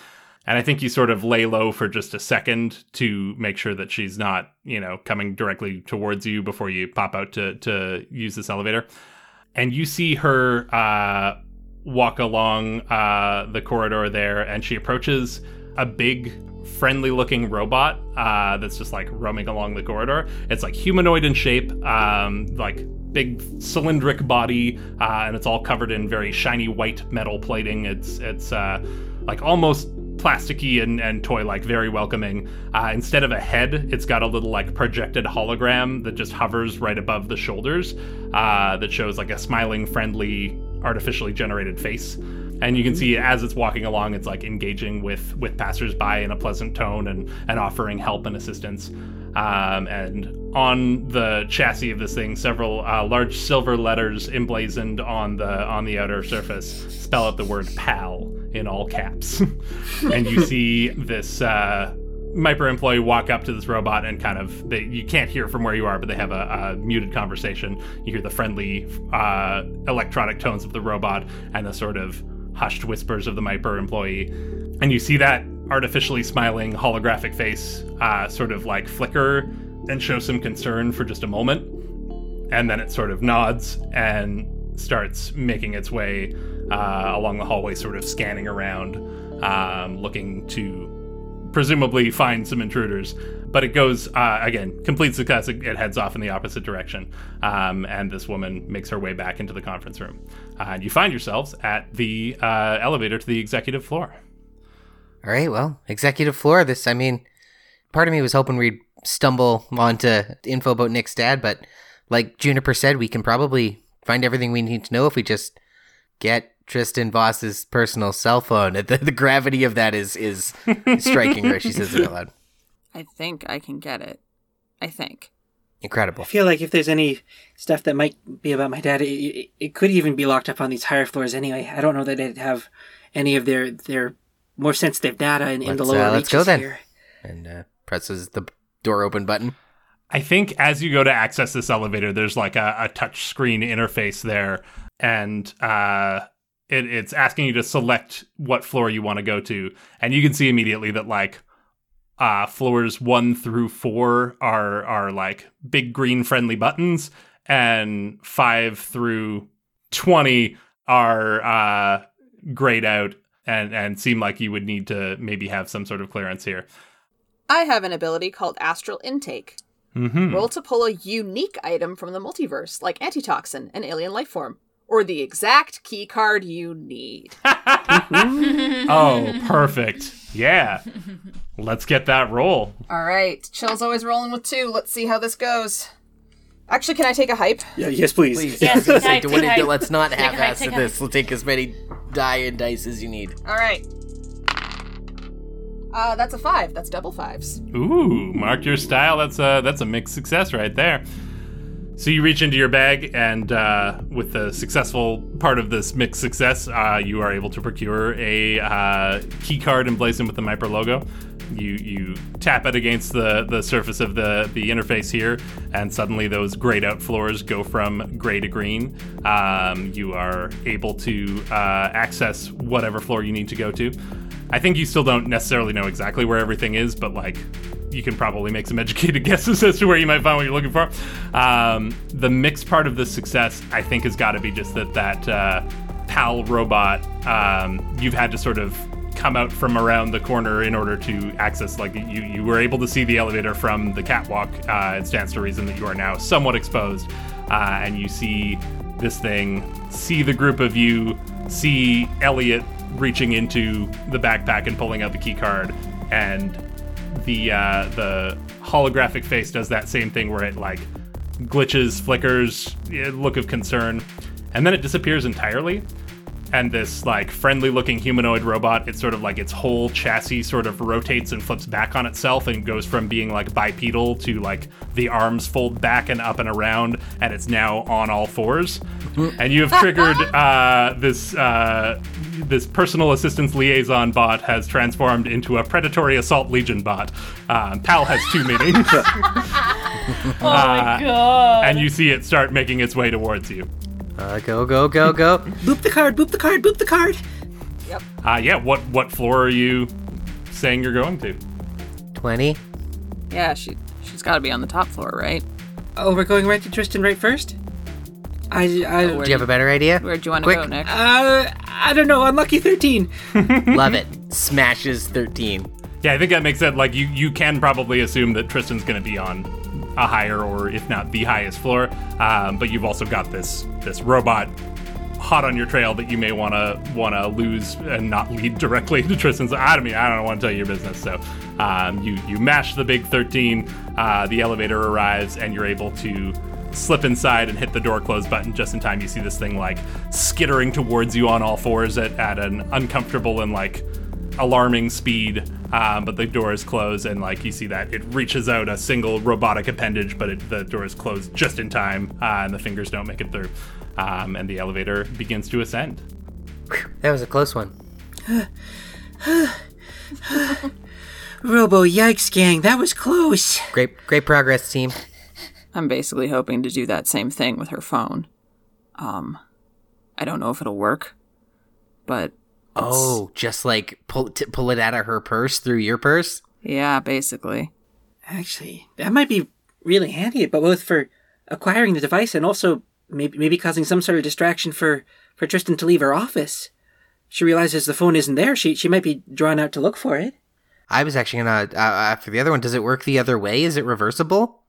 And I think you sort of lay low for just a second to make sure that she's not, you know, coming directly towards you before you pop out to to use this elevator. And you see her uh, walk along uh, the corridor there, and she approaches a big, friendly-looking robot uh, that's just, like, roaming along the corridor. It's, like, humanoid in shape, um, like... big cylindric body, uh, and it's all covered in very shiny white metal plating. It's it's uh, like almost plasticky and, and toy-like, very welcoming. Uh, instead of a head, it's got a little like projected hologram that just hovers right above the shoulders uh, that shows like a smiling, friendly, artificially generated face. And you can see as it's walking along, it's like engaging with, with passersby in a pleasant tone and, and offering help and assistance. Um, and on the chassis of this thing, several uh, large silver letters emblazoned on the on the outer surface spell out the word "pal" in all caps. And you see this uh, Myper employee walk up to this robot and kind of they, you can't hear from where you are, but they have a, a muted conversation. You hear the friendly uh, electronic tones of the robot and the sort of hushed whispers of the Myper employee. And you see that artificially smiling holographic face uh, sort of like flicker and show some concern for just a moment. And then it sort of nods and starts making its way uh, along the hallway, sort of scanning around, um, looking to presumably find some intruders. But it goes, uh, again, complete success. It heads off in the opposite direction. Um, and this woman makes her way back into the conference room. Uh, and you find yourselves at the uh, elevator to the executive floor. All right, well, executive floor. This, I mean, part of me was hoping we'd stumble onto info about Nick's dad, but like Juniper said, we can probably find everything we need to know if we just get Tristan Voss's personal cell phone. The, the gravity of that is, is striking her. She says it out loud. I think I can get it. I think. Incredible. I feel like if there's any stuff that might be about my dad, it, it could even be locked up on these higher floors anyway. I don't know that they'd have any of their, their more sensitive data in, in the lower uh, let's reaches go then. Here. And uh, presses the door open button. I think as you go to access this elevator, there's like a, a touch screen interface there, and uh, it, it's asking you to select what floor you want to go to. And you can see immediately that like uh, floors one through four are are like big green friendly buttons, and five through twenty are uh, grayed out and, and seem like you would need to maybe have some sort of clearance here. I have an ability called Astral Intake. Mm-hmm. Roll to pull a unique item from the multiverse, like antitoxin, an alien life form, or the exact key card you need. Oh, perfect. Yeah. Let's get that roll. All right. Chill's always rolling with two. Let's see how this goes. Actually, can I take a hype? Yeah, yes, please. please. Yes, yes, I, take hype. Let's not half ass to this. Hype. We'll take as many die and dice as you need. All right. Uh, that's a five. That's double fives. Ooh, mark your style. That's a, that's a mixed success right there. So you reach into your bag, and uh, with the successful part of this mixed success, uh, you are able to procure a uh, key card emblazoned with the Myper logo. You you tap it against the, the surface of the, the interface here, and suddenly those grayed out floors go from gray to green. Um, you are able to uh, access whatever floor you need to go to. I think you still don't necessarily know exactly where everything is, but like you can probably make some educated guesses as to where you might find what you're looking for. Um, the mixed part of the success, I think, has got to be just that that uh, PAL robot, um, you've had to sort of come out from around the corner in order to access, like you, you were able to see the elevator from the catwalk. Uh, it stands to reason that you are now somewhat exposed, uh, and you see this thing, see the group of you, see Elliot reaching into the backpack and pulling out the key card, and the uh, the holographic face does that same thing where it like glitches, flickers, look of concern, and then it disappears entirely. And this like friendly looking humanoid robot, it's sort of like its whole chassis sort of rotates and flips back on itself and goes from being like bipedal to like the arms fold back and up and around, and it's now on all fours. And you have triggered uh, this uh, this personal assistance liaison bot has transformed into a predatory assault legion bot. Um, PAL has two meanings. Oh my god! Uh, and you see it start making its way towards you. Uh, go, go, go, go. Boop the card, boop the card, boop the card. Yep. Uh, yeah, what what floor are you saying you're going to? twenty. Yeah, she, she's got to be on the top floor, right? Oh, we're going right to Tristan right first? I, I, oh, do you have a better idea? Where do you want to go next? Uh, I don't know. Unlucky thirteen. Love it. Smashes thirteen. Yeah, I think that makes it, like, you, you can probably assume that Tristan's going to be on a higher, or if not the highest floor, um, but you've also got this this robot hot on your trail that you may want to want to lose and not lead directly to Tristan's. I mean, I don't want to tell you your business. So um, you you mash the big thirteen. Uh, the elevator arrives, and you're able to slip inside and hit the door close button just in time. You see this thing like skittering towards you on all fours at, at an uncomfortable and like alarming speed, um, but the door is closed, and like you see that it reaches out a single robotic appendage, but it, the door is closed just in time, uh, and the fingers don't make it through, um, and the elevator begins to ascend. That was a close one. Robo yikes gang, that was close. Great, great progress, team. I'm basically hoping to do that same thing with her phone. Um, I don't know if it'll work, but Oh, just like pull t- pull it out of her purse through your purse? Yeah, basically. Actually, that might be really handy, but both for acquiring the device and also maybe maybe causing some sort of distraction for, for Tristan to leave her office. She realizes the phone isn't there. She she might be drawn out to look for it. I was actually going to, uh, after the other one, does it work the other way? Is it reversible?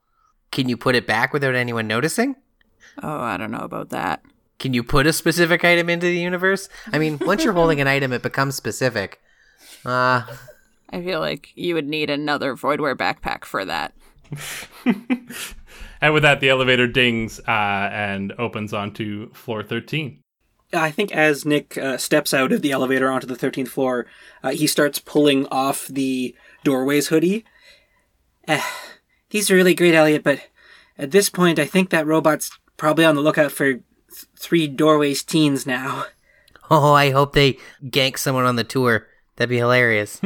Can you put it back without anyone noticing? Oh, I don't know about that. Can you put a specific item into the universe? I mean, once you're holding an item, it becomes specific. Uh, I feel like you would need another voidware backpack for that. And with that, the elevator dings uh, and opens onto floor thirteen. I think as Nick uh, steps out of the elevator onto the thirteenth floor, uh, he starts pulling off the Doorways hoodie. Uh, these are really great, Elliot, but at this point, I think that robot's probably on the lookout for th- three Doorways teens now. Oh, I hope they gank someone on the tour. That'd be hilarious.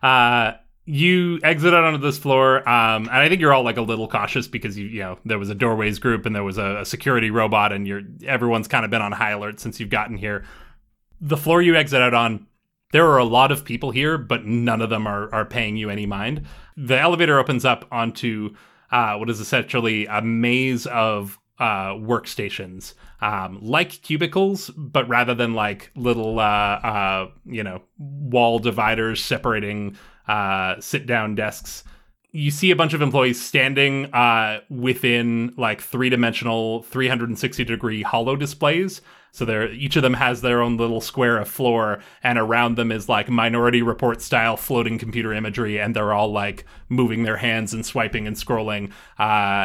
uh... You exit out onto this floor, um, and I think you're all like a little cautious because you, you know, there was a Doorways group and there was a, a security robot, and you're everyone's kind of been on high alert since you've gotten here. The floor you exit out on, there are a lot of people here, but none of them are are paying you any mind. The elevator opens up onto uh, what is essentially a maze of uh, workstations, um, like cubicles, but rather than like little, uh, uh, you know, wall dividers separating. Uh, sit-down desks. You see a bunch of employees standing uh, within like three-dimensional, three hundred sixty degree hollow displays. So they're, each of them has their own little square of floor, and around them is like Minority Report style floating computer imagery, and they're all like moving their hands and swiping and scrolling uh,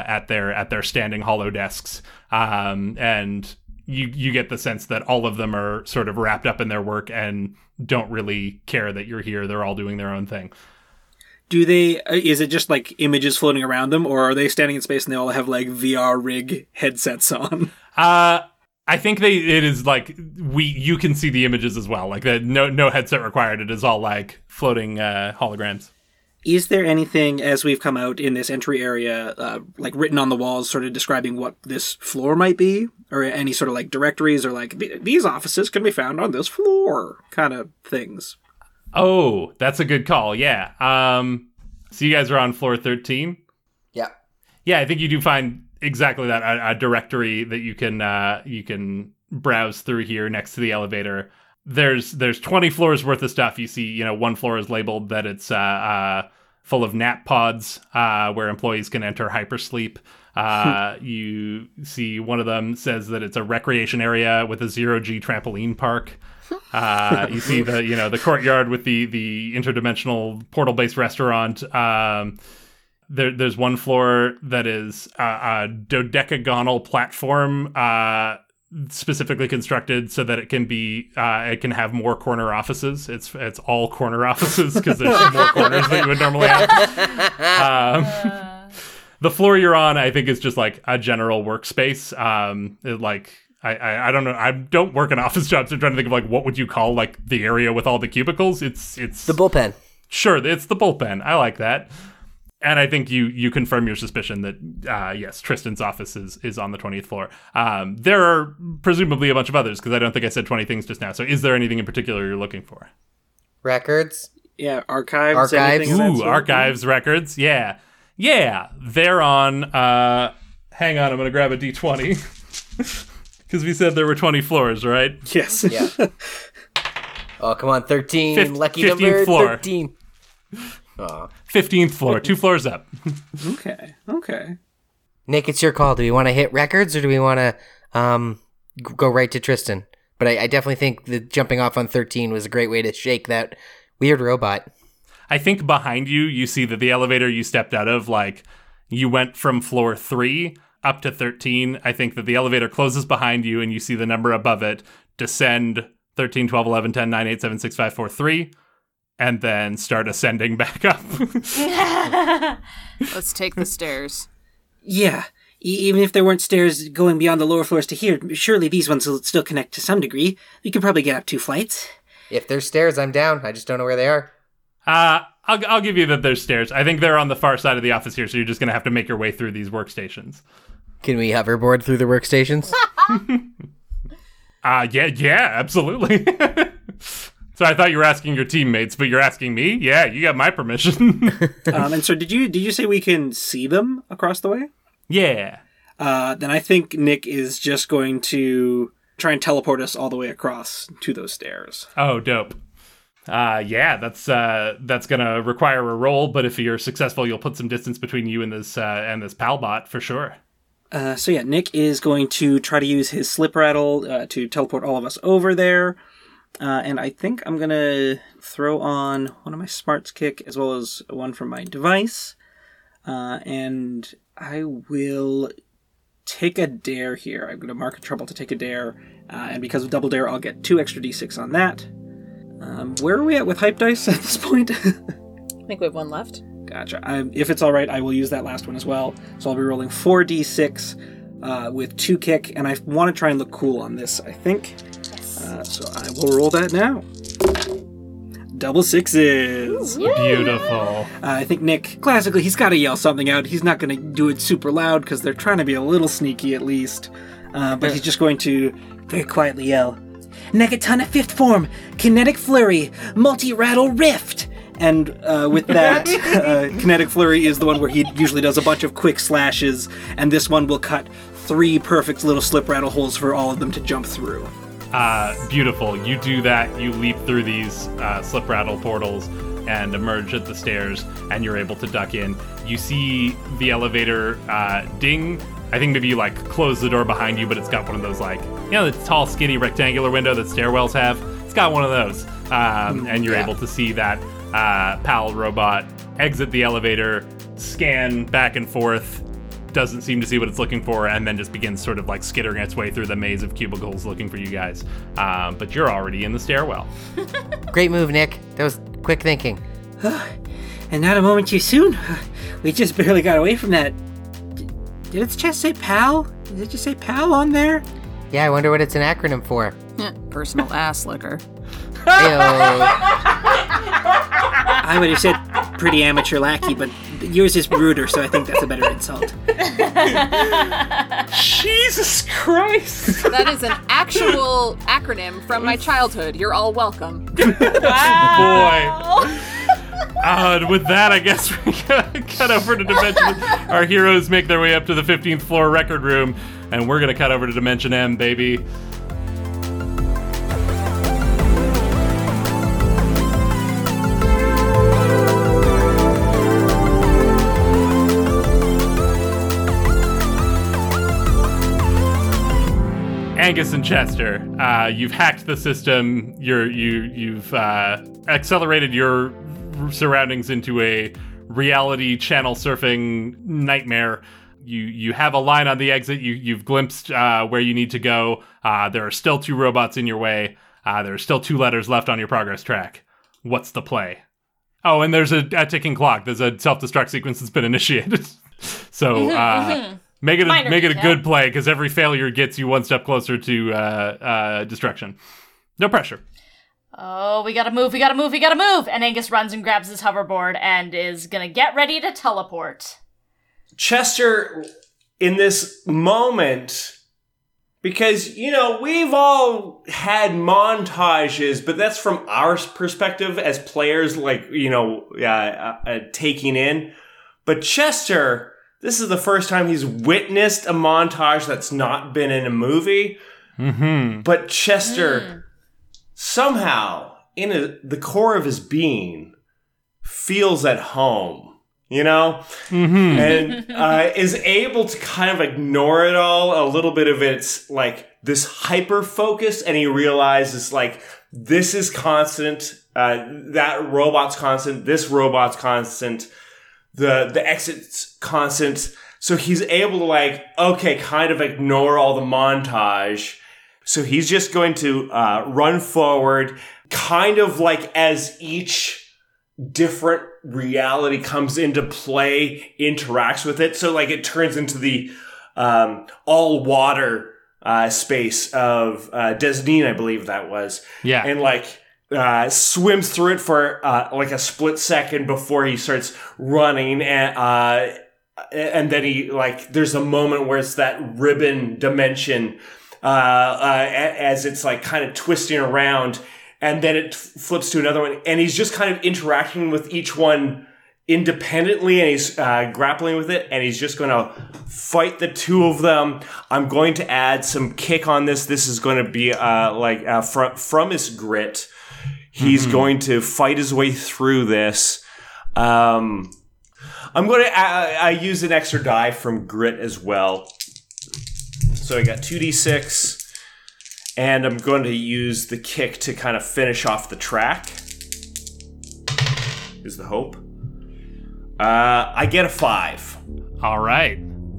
at their at their standing hollow desks. Um, and you you get the sense that all of them are sort of wrapped up in their work and don't really care that you're here. They're all doing their own thing. Do they, is it just like images floating around them, or are they standing in space and they all have like V R rig headsets on? Uh, I think they, it is like, we, you can see the images as well. Like the, no, no headset required. It is all like floating uh, holograms. Is there anything, as we've come out in this entry area, uh, like written on the walls, sort of describing what this floor might be? Or any sort of like directories or like, these offices can be found on this floor kind of things? Oh, that's a good call, yeah. Um, so you guys are on floor thirteen? Yeah. Yeah, I think you do find exactly that, a, a directory that you can uh, you can browse through here next to the elevator. There's there's twenty floors worth of stuff. You see, you know, one floor is labeled that it's uh, uh, full of nap pods uh, where employees can enter hypersleep. Uh, you see one of them says that it's a recreation area with a zero-G trampoline park. Uh, you see the, you know, the courtyard with the the interdimensional portal-based restaurant. Um, there, there's one floor that is a, a dodecagonal platform, uh, specifically constructed so that it can be uh, it can have more corner offices. It's it's all corner offices because there's more corners than you would normally have. Um, The floor you're on, I think, is just like a general workspace. Um, it, like I, I, I don't know. I don't work in office jobs. So I'm trying to think of like what would you call like the area with all the cubicles. It's it's the bullpen. Sure, it's the bullpen. I like that. And I think you you confirm your suspicion that uh, yes, Tristan's office is is on the twentieth floor. Um, there are presumably a bunch of others because I don't think I said twenty things just now. So is there anything in particular you're looking for? Records. Yeah, archives. Archives. Ooh, archives. Thing? Records. Yeah. Yeah, they're on, uh, hang on, I'm going to grab a D twenty, because we said there were twenty floors, right? Yes. Yeah. Oh, come on, thirteen, Fif- lucky number, floor. thirteen. Oh. fifteenth floor, two floors up. Okay, okay. Nick, it's your call. Do we want to hit records, or do we want to um, go right to Tristan? But I, I definitely think the jumping off on thirteen was a great way to shake that weird robot. I think behind you, you see that the elevator you stepped out of, like, you went from floor three up to thirteen. I think that the elevator closes behind you, and you see the number above it descend thirteen, twelve, eleven, ten, nine, eight, seven, six, five, four, three, and then start ascending back up. Let's take the stairs. Yeah. E- even if there weren't stairs going beyond the lower floors to here, surely these ones will still connect to some degree. We can probably get up two flights. If there's stairs, I'm down. I just don't know where they are. Uh, I'll I'll give you that there's stairs. I think they're on the far side of the office here, so you're just going to have to make your way through these workstations. Can we hoverboard through the workstations? Uh, yeah, yeah, absolutely. So I thought you were asking your teammates, but you're asking me? Yeah, you got my permission. um, and so did you Did you say we can see them across the way? Yeah. Uh, then I think Nick is just going to try and teleport us all the way across to those stairs. Oh, dope. Uh, yeah, that's uh, that's going to require a roll, but if you're successful, you'll put some distance between you and this, uh, and this Palbot for sure. Uh, so yeah, Nick is going to try to use his slip rattle uh, to teleport all of us over there. Uh, and I think I'm going to throw on one of my smarts kick as well as one from my device. Uh, and I will take a dare here. I'm going to mark a trouble to take a dare. Uh, and because of double dare, I'll get two extra d six on that. Um, where are we at with hype dice at this point? I think we have one left. Gotcha. I, if it's all right, I will use that last one as well. So I'll be rolling four d six uh, with two kick. And I want to try and look cool on this, I think. Uh, so I will roll that now. Double sixes. Ooh, beautiful. Uh, I think Nick, classically, he's got to yell something out. He's not going to do it super loud because they're trying to be a little sneaky at least. Uh, but he's just going to very quietly yell, Negatana fifth form, kinetic flurry, multi-rattle rift. And uh, with that, uh, kinetic flurry is the one where he usually does a bunch of quick slashes. And this one will cut three perfect little slip rattle holes for all of them to jump through. Uh, beautiful. You do that, you leap through these uh, slip rattle portals and emerge at the stairs, and you're able to duck in. You see the elevator uh, ding. I think maybe you like close the door behind you, but it's got one of those like, you know, the tall, skinny rectangular window that stairwells have. It's got one of those. Um, and you're yeah. able to see that uh, P A L robot exit the elevator, scan back and forth, doesn't seem to see what it's looking for, and then just begins sort of like skittering its way through the maze of cubicles looking for you guys. Um, but you're already in the stairwell. Great move, Nick. That was quick thinking. And not a moment too soon. We just barely got away from that. Did it just say P A L? Did it just say P A L on there? Yeah, I wonder what it's an acronym for. Personal ass liquor. Ew. I would have said pretty amateur lackey, but yours is ruder, so I think that's a better insult. Jesus Christ! That is an actual acronym from my childhood. You're all welcome. Wow. Boy. Uh, and with that, I guess we cut over to Dimension. Our heroes make their way up to the fifteenth floor record room, and we're going to cut over to Dimension M, baby. Angus and Chester, uh, you've hacked the system. You're, you, you've uh, accelerated your surroundings into a reality channel surfing nightmare. You you have a line on the exit. You, you've glimpsed uh, where you need to go. Uh, there are still two robots in your way. Uh, there are still two letters left on your progress track. What's the play? Oh, and there's a, a ticking clock. There's a self-destruct sequence that's been initiated. So... Uh, Make it a, Minor, make it a yeah. good play, because every failure gets you one step closer to uh, uh, destruction. No pressure. Oh, we gotta move, we gotta move, we gotta move! And Angus runs and grabs his hoverboard and is gonna get ready to teleport. Chester, in this moment, because, you know, we've all had montages, but that's from our perspective as players, like, you know, uh, uh, uh, taking in. But Chester... This is the first time he's witnessed a montage that's not been in a movie. Mm-hmm. But Chester, mm. somehow, in a, the core of his being, feels at home, you know? Mm-hmm. And uh, is able to kind of ignore it all. A little bit of it's, like, this hyper-focus, and he realizes, like, this is constant. Uh, that robot's constant. This robot's constant. The the exit's constant, so he's able to, like, okay, kind of ignore all the montage. So he's just going to uh, run forward, kind of like as each different reality comes into play, interacts with it. So, like, it turns into the um, all-water uh, space of uh, Desneen, I believe that was. Yeah. And, like... Uh, swims through it for uh, like a split second before he starts running, and uh, and then he like there's a moment where it's that ribbon dimension uh, uh, as it's like kind of twisting around, and then it f- flips to another one, and he's just kind of interacting with each one independently, and he's uh, grappling with it, and he's just going to fight the two of them. I'm going to add some kick on this. This is going to be uh, like uh, from from his grit. He's mm-hmm. going to fight his way through this. Um, I'm going to I, I use an extra die from grit as well. So I got two d six, and I'm going to use the kick to kind of finish off the track. Is the hope. Uh, I get a five. All right.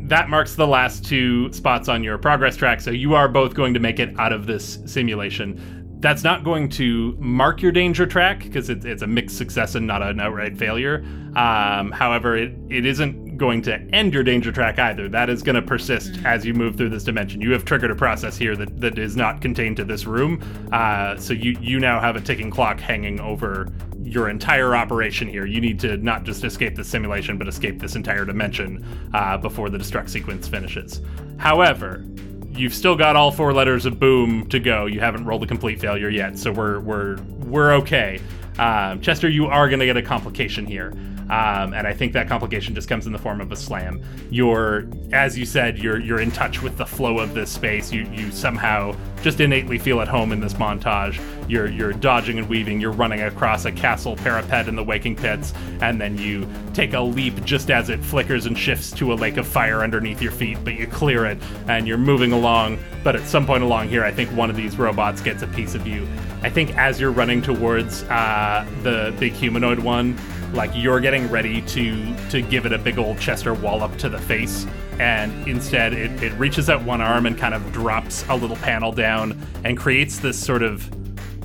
That marks the last two spots on your progress track, so you are both going to make it out of this simulation. That's not going to mark your danger track, because it, it's a mixed success and not an outright failure. Um, however, it, it isn't going to end your danger track either. That is going to persist as you move through this dimension. You have triggered a process here that, that is not contained to this room, uh, so you, you now have a ticking clock hanging over your entire operation here. You need to not just escape the simulation, but escape this entire dimension uh, before the destruct sequence finishes. However, you've still got all four letters of boom to go. You haven't rolled a complete failure yet, so we're we're we're okay. Um, Chester, you are going to get a complication here, um, and I think that complication just comes in the form of a slam. You're, as you said, you're you're in touch with the flow of this space. You you somehow just innately feel at home in this montage. You're you're dodging and weaving, you're running across a castle parapet in the Waking Pits, and then you take a leap just as it flickers and shifts to a lake of fire underneath your feet, but you clear it, and you're moving along, but at some point along here, I think one of these robots gets a piece of you. I think as you're running towards uh, the big humanoid one, like you're getting ready to to give it a big old Chester wallop to the face, and instead it, it reaches out one arm and kind of drops a little panel down and creates this sort of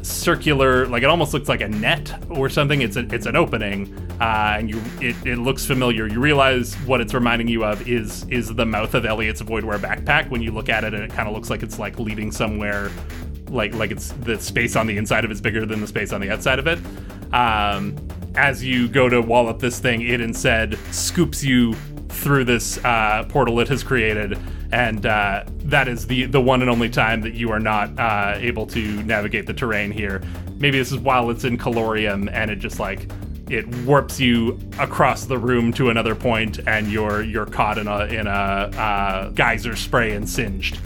circular, like it almost looks like a net or something. It's a, it's an opening, uh, and you it, it looks familiar. You realize what it's reminding you of is is the mouth of Elliot's voidware backpack. When you look at it, and it kind of looks like it's like leading somewhere, like like it's the space on the inside of it's bigger than the space on the outside of it. Um, as you go to wallop this thing, it instead scoops you through this uh, portal it has created, and uh, that is the, the one and only time that you are not uh, able to navigate the terrain here. Maybe this is while it's in Calorium, and it just like, it warps you across the room to another point, and you're you're caught in a in a uh, geyser spray and singed.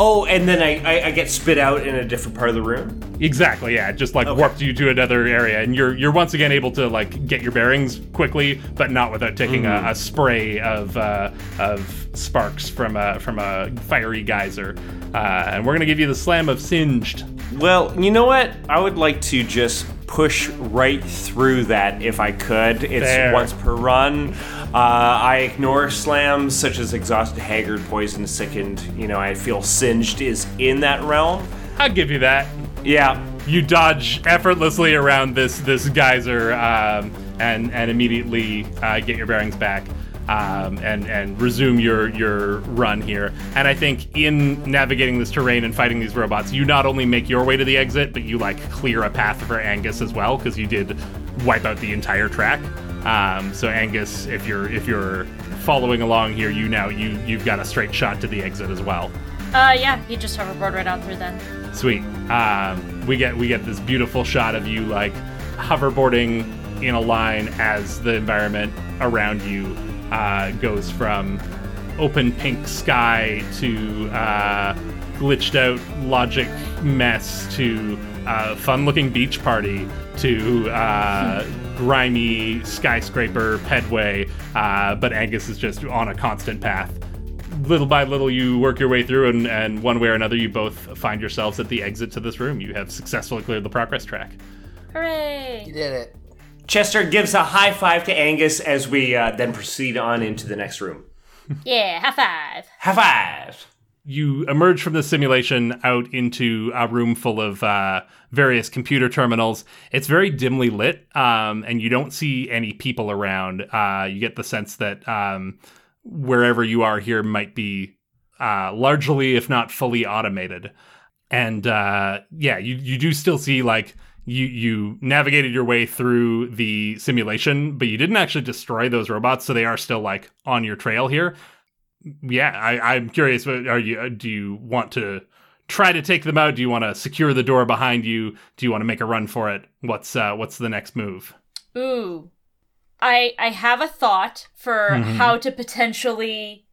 Oh, and then I, I, I get spit out in a different part of the room? Exactly, yeah. It just like okay. warped you to another area, and you're you're once again able to like get your bearings quickly, but not without taking mm. a, a spray of uh, of sparks from a from a fiery geyser. Uh, and we're gonna give you the slam of singed. Well, you know what? I would like to just push right through that if I could. It's there. Once per run. Uh, I ignore slams such as exhausted, haggard, poisoned, sickened. You know, I feel singed is in that realm. I'll give you that. Yeah. You dodge effortlessly around this this geyser um, and and immediately uh, get your bearings back. Um, and, and resume your, your run here. And I think in navigating this terrain and fighting these robots, you not only make your way to the exit, but you like clear a path for Angus as well, because you did wipe out the entire track. Um, so Angus, if you're if you're following along here, you now you you've got a straight shot to the exit as well. Uh, yeah, you just hoverboard right on through then. Sweet. Um, we get we get this beautiful shot of you like hoverboarding in a line as the environment around you. Uh, goes from open pink sky to uh, glitched out logic mess to uh, fun-looking beach party to uh, grimy skyscraper pedway, uh, but Angus is just on a constant path. Little by little, you work your way through, and, and one way or another, you both find yourselves at the exit to this room. You have successfully cleared the progress track. Hooray! You did it. Chester gives a high five to Angus as we uh, then proceed on into the next room. Yeah, high five. High five. You emerge from the simulation out into a room full of uh, various computer terminals. It's very dimly lit, um, and you don't see any people around. Uh, you get the sense that um, wherever you are here might be uh, largely, if not fully, automated. And uh, yeah, you, you do still see like... You you navigated your way through the simulation, but you didn't actually destroy those robots, so they are still like on your trail here. Yeah, I, I'm curious. Are you do you want to try to take them out? Do you want to secure the door behind you? Do you want to make a run for it? What's uh, what's the next move? Ooh, I I have a thought for mm-hmm. how to potentially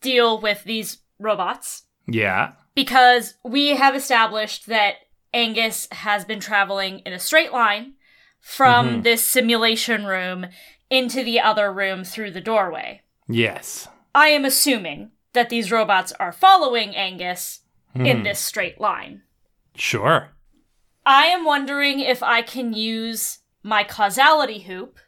deal with these robots. Yeah. Because we have established that Angus has been traveling in a straight line from mm-hmm. this simulation room into the other room through the doorway. Yes. I am assuming that these robots are following Angus mm. in this straight line. Sure. I am wondering if I can use my causality hoop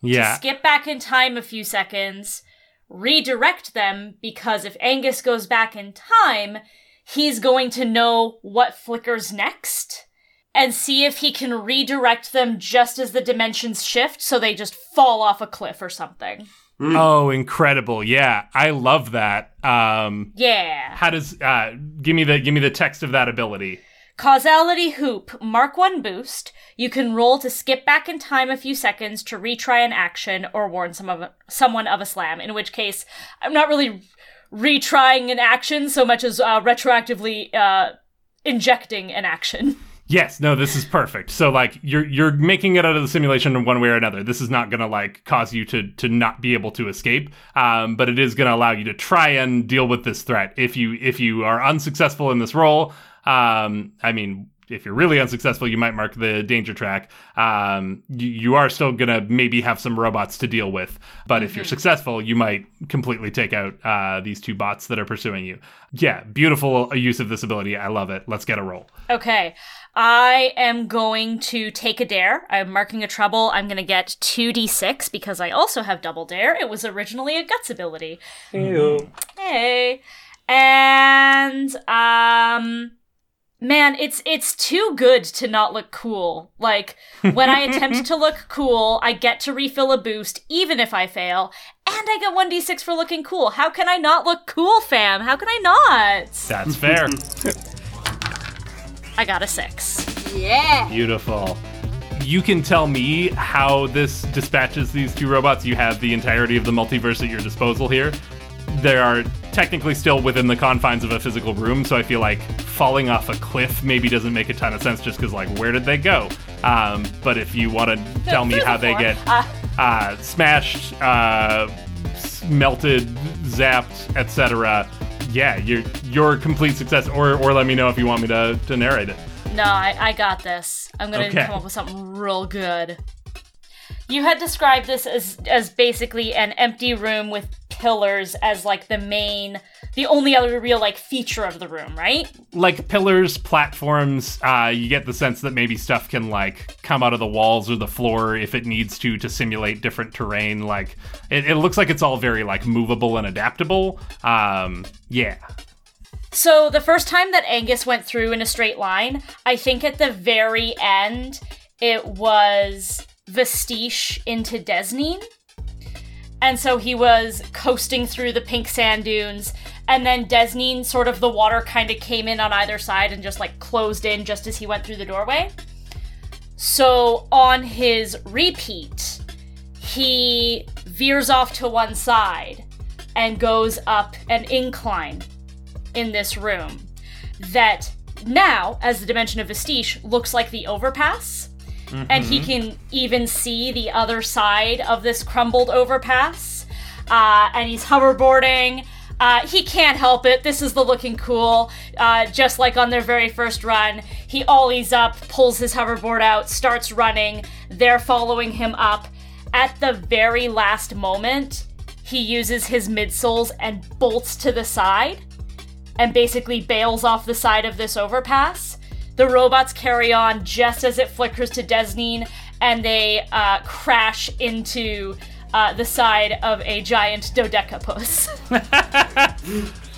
yeah. to skip back in time a few seconds, redirect them, because if Angus goes back in time, he's going to know what flickers next and see if he can redirect them just as the dimensions shift so they just fall off a cliff or something. Mm. Oh, incredible. Yeah, I love that. Um, yeah. How does... Uh, give me the give me the text of that ability. Causality hoop, mark one boost. You can roll to skip back in time a few seconds to retry an action or warn some of, someone of a slam, in which case I'm not really retrying an action so much as uh, retroactively uh, injecting an action. Yes, no, this is perfect. So, like, you're you're making it out of the simulation in one way or another. This is not going to, like, cause you to to not be able to escape, um, but it is going to allow you to try and deal with this threat. If you if you are unsuccessful in this role, um, I mean, if you're really unsuccessful, you might mark the danger track. Um, you, you are still going to maybe have some robots to deal with, but mm-hmm. if you're successful, you might completely take out uh, these two bots that are pursuing you. Yeah, beautiful use of this ability. I love it. Let's get a roll. Okay. I am going to take a dare. I'm marking a trouble. I'm going to get two d six because I also have double dare. It was originally a guts ability. Ew. Hey. And, um, man, it's it's too good to not look cool. Like, when I attempt to look cool, I get to refill a boost, even if I fail. And I get one d six for looking cool. How can I not look cool, fam? How can I not? That's fair. I got a six. Yeah. Beautiful. You can tell me how this dispatches these two robots. You have the entirety of the multiverse at your disposal here. They are technically still within the confines of a physical room, so I feel like falling off a cliff maybe doesn't make a ton of sense just because, like, where did they go? Um, but if you want to tell me how they get uh, uh, smashed, uh, melted, zapped, et cetera, yeah, your your complete success, or or let me know if you want me to, to narrate it. No, I, I got this. I'm going to okay. come up with something real good. You had described this as, as basically an empty room with pillars as, like, the main, the only other real, like, feature of the room, right? Like, pillars, platforms, uh, you get the sense that maybe stuff can, like, come out of the walls or the floor if it needs to, to simulate different terrain. Like, it, it looks like it's all very, like, movable and adaptable. Um, yeah. So, the first time that Angus went through in a straight line, I think at the very end, it was Vestiche into Desneen. And so he was coasting through the pink sand dunes, and then Desneen, sort of the water kind of came in on either side and just, like, closed in just as he went through the doorway. So on his repeat, he veers off to one side and goes up an incline in this room that now, as the dimension of Vestige, looks like the overpass. Mm-hmm. And he can even see the other side of this crumbled overpass. Uh, and he's hoverboarding. Uh, he can't help it. This is the looking cool. Uh, just like on their very first run, he ollies up, pulls his hoverboard out, starts running. They're following him up. At the very last moment, he uses his midsoles and bolts to the side and basically bails off the side of this overpass. The robots carry on just as it flickers to Desneen, and they uh, crash into uh, the side of a giant dodecapus.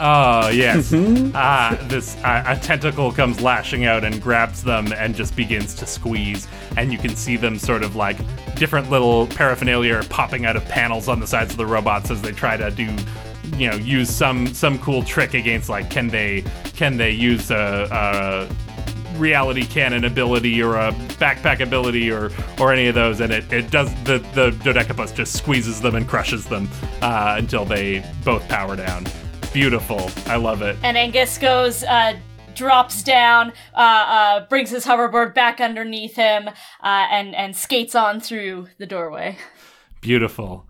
Oh, yes. Mm-hmm. Ah, this uh, a tentacle comes lashing out and grabs them and just begins to squeeze, and you can see them sort of, like, different little paraphernalia popping out of panels on the sides of the robots as they try to do, you know, use some some cool trick against, like, can they can they use a... a reality cannon ability or a backpack ability or or any of those, and it, it does the the dodecapus just squeezes them and crushes them uh, until they both power down. Beautiful. I love it. And Angus goes uh, drops down, uh, uh, brings his hoverboard back underneath him, uh, and, and skates on through the doorway. Beautiful.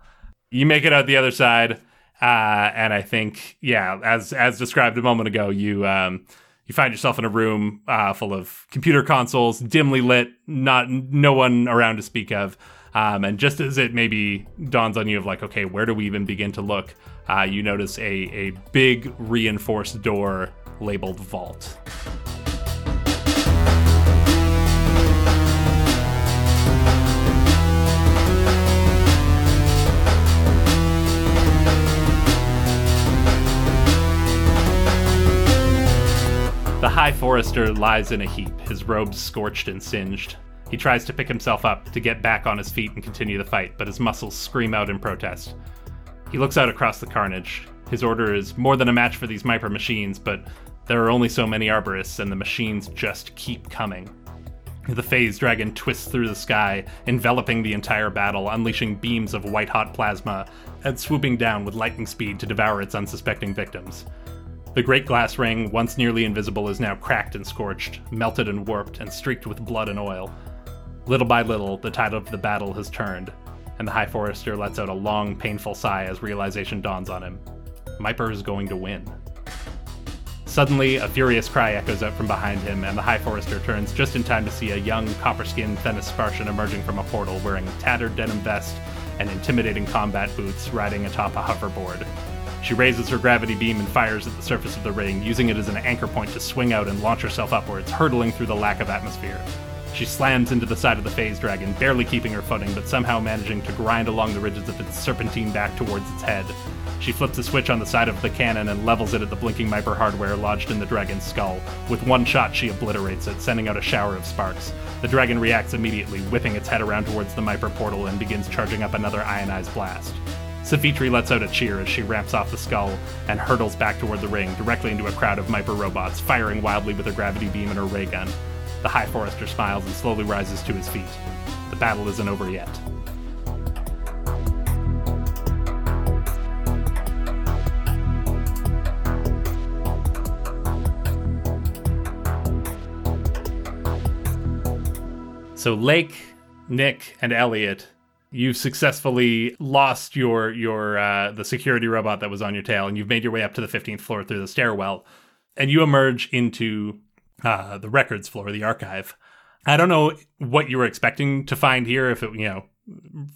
You make it out the other side. Uh, and I think, yeah, as as described a moment ago, you um, you find yourself in a room uh, full of computer consoles, dimly lit, not no one around to speak of. Um, and just as it maybe dawns on you of like, okay, where do we even begin to look? Uh, you notice a, a big reinforced door labeled Vault. The High Forester lies in a heap, his robes scorched and singed. He tries to pick himself up to get back on his feet and continue the fight, but his muscles scream out in protest. He looks out across the carnage. His order is more than a match for these Myper machines, but there are only so many arborists, and the machines just keep coming. The phase dragon twists through the sky, enveloping the entire battle, unleashing beams of white-hot plasma, and swooping down with lightning speed to devour its unsuspecting victims. The great glass ring, once nearly invisible, is now cracked and scorched, melted and warped, and streaked with blood and oil. Little by little, the tide of the battle has turned, and the High Forester lets out a long, painful sigh as realization dawns on him. Myper is going to win. Suddenly, a furious cry echoes out from behind him, and the High Forester turns just in time to see a young, copper-skinned Thenis Spartian emerging from a portal, wearing a tattered denim vest and intimidating combat boots, riding atop a hoverboard. She raises her gravity beam and fires at the surface of the ring, using it as an anchor point to swing out and launch herself upwards, hurtling through the lack of atmosphere. She slams into the side of the phase dragon, barely keeping her footing, but somehow managing to grind along the ridges of its serpentine back towards its head. She flips a switch on the side of the cannon and levels it at the blinking Myper hardware lodged in the dragon's skull. With one shot, she obliterates it, sending out a shower of sparks. The dragon reacts immediately, whipping its head around towards the Myper portal and begins charging up another ionized blast. Savitri lets out a cheer as she ramps off the skull and hurtles back toward the ring, directly into a crowd of Myper robots, firing wildly with her gravity beam and her ray gun. The High Forester smiles and slowly rises to his feet. The battle isn't over yet. So Lake, Nick, and Elliot, you've successfully lost your your uh, the security robot that was on your tail, and you've made your way up to the fifteenth floor through the stairwell, and you emerge into uh, the records floor, the archive. I don't know what you were expecting to find here, if it, you know,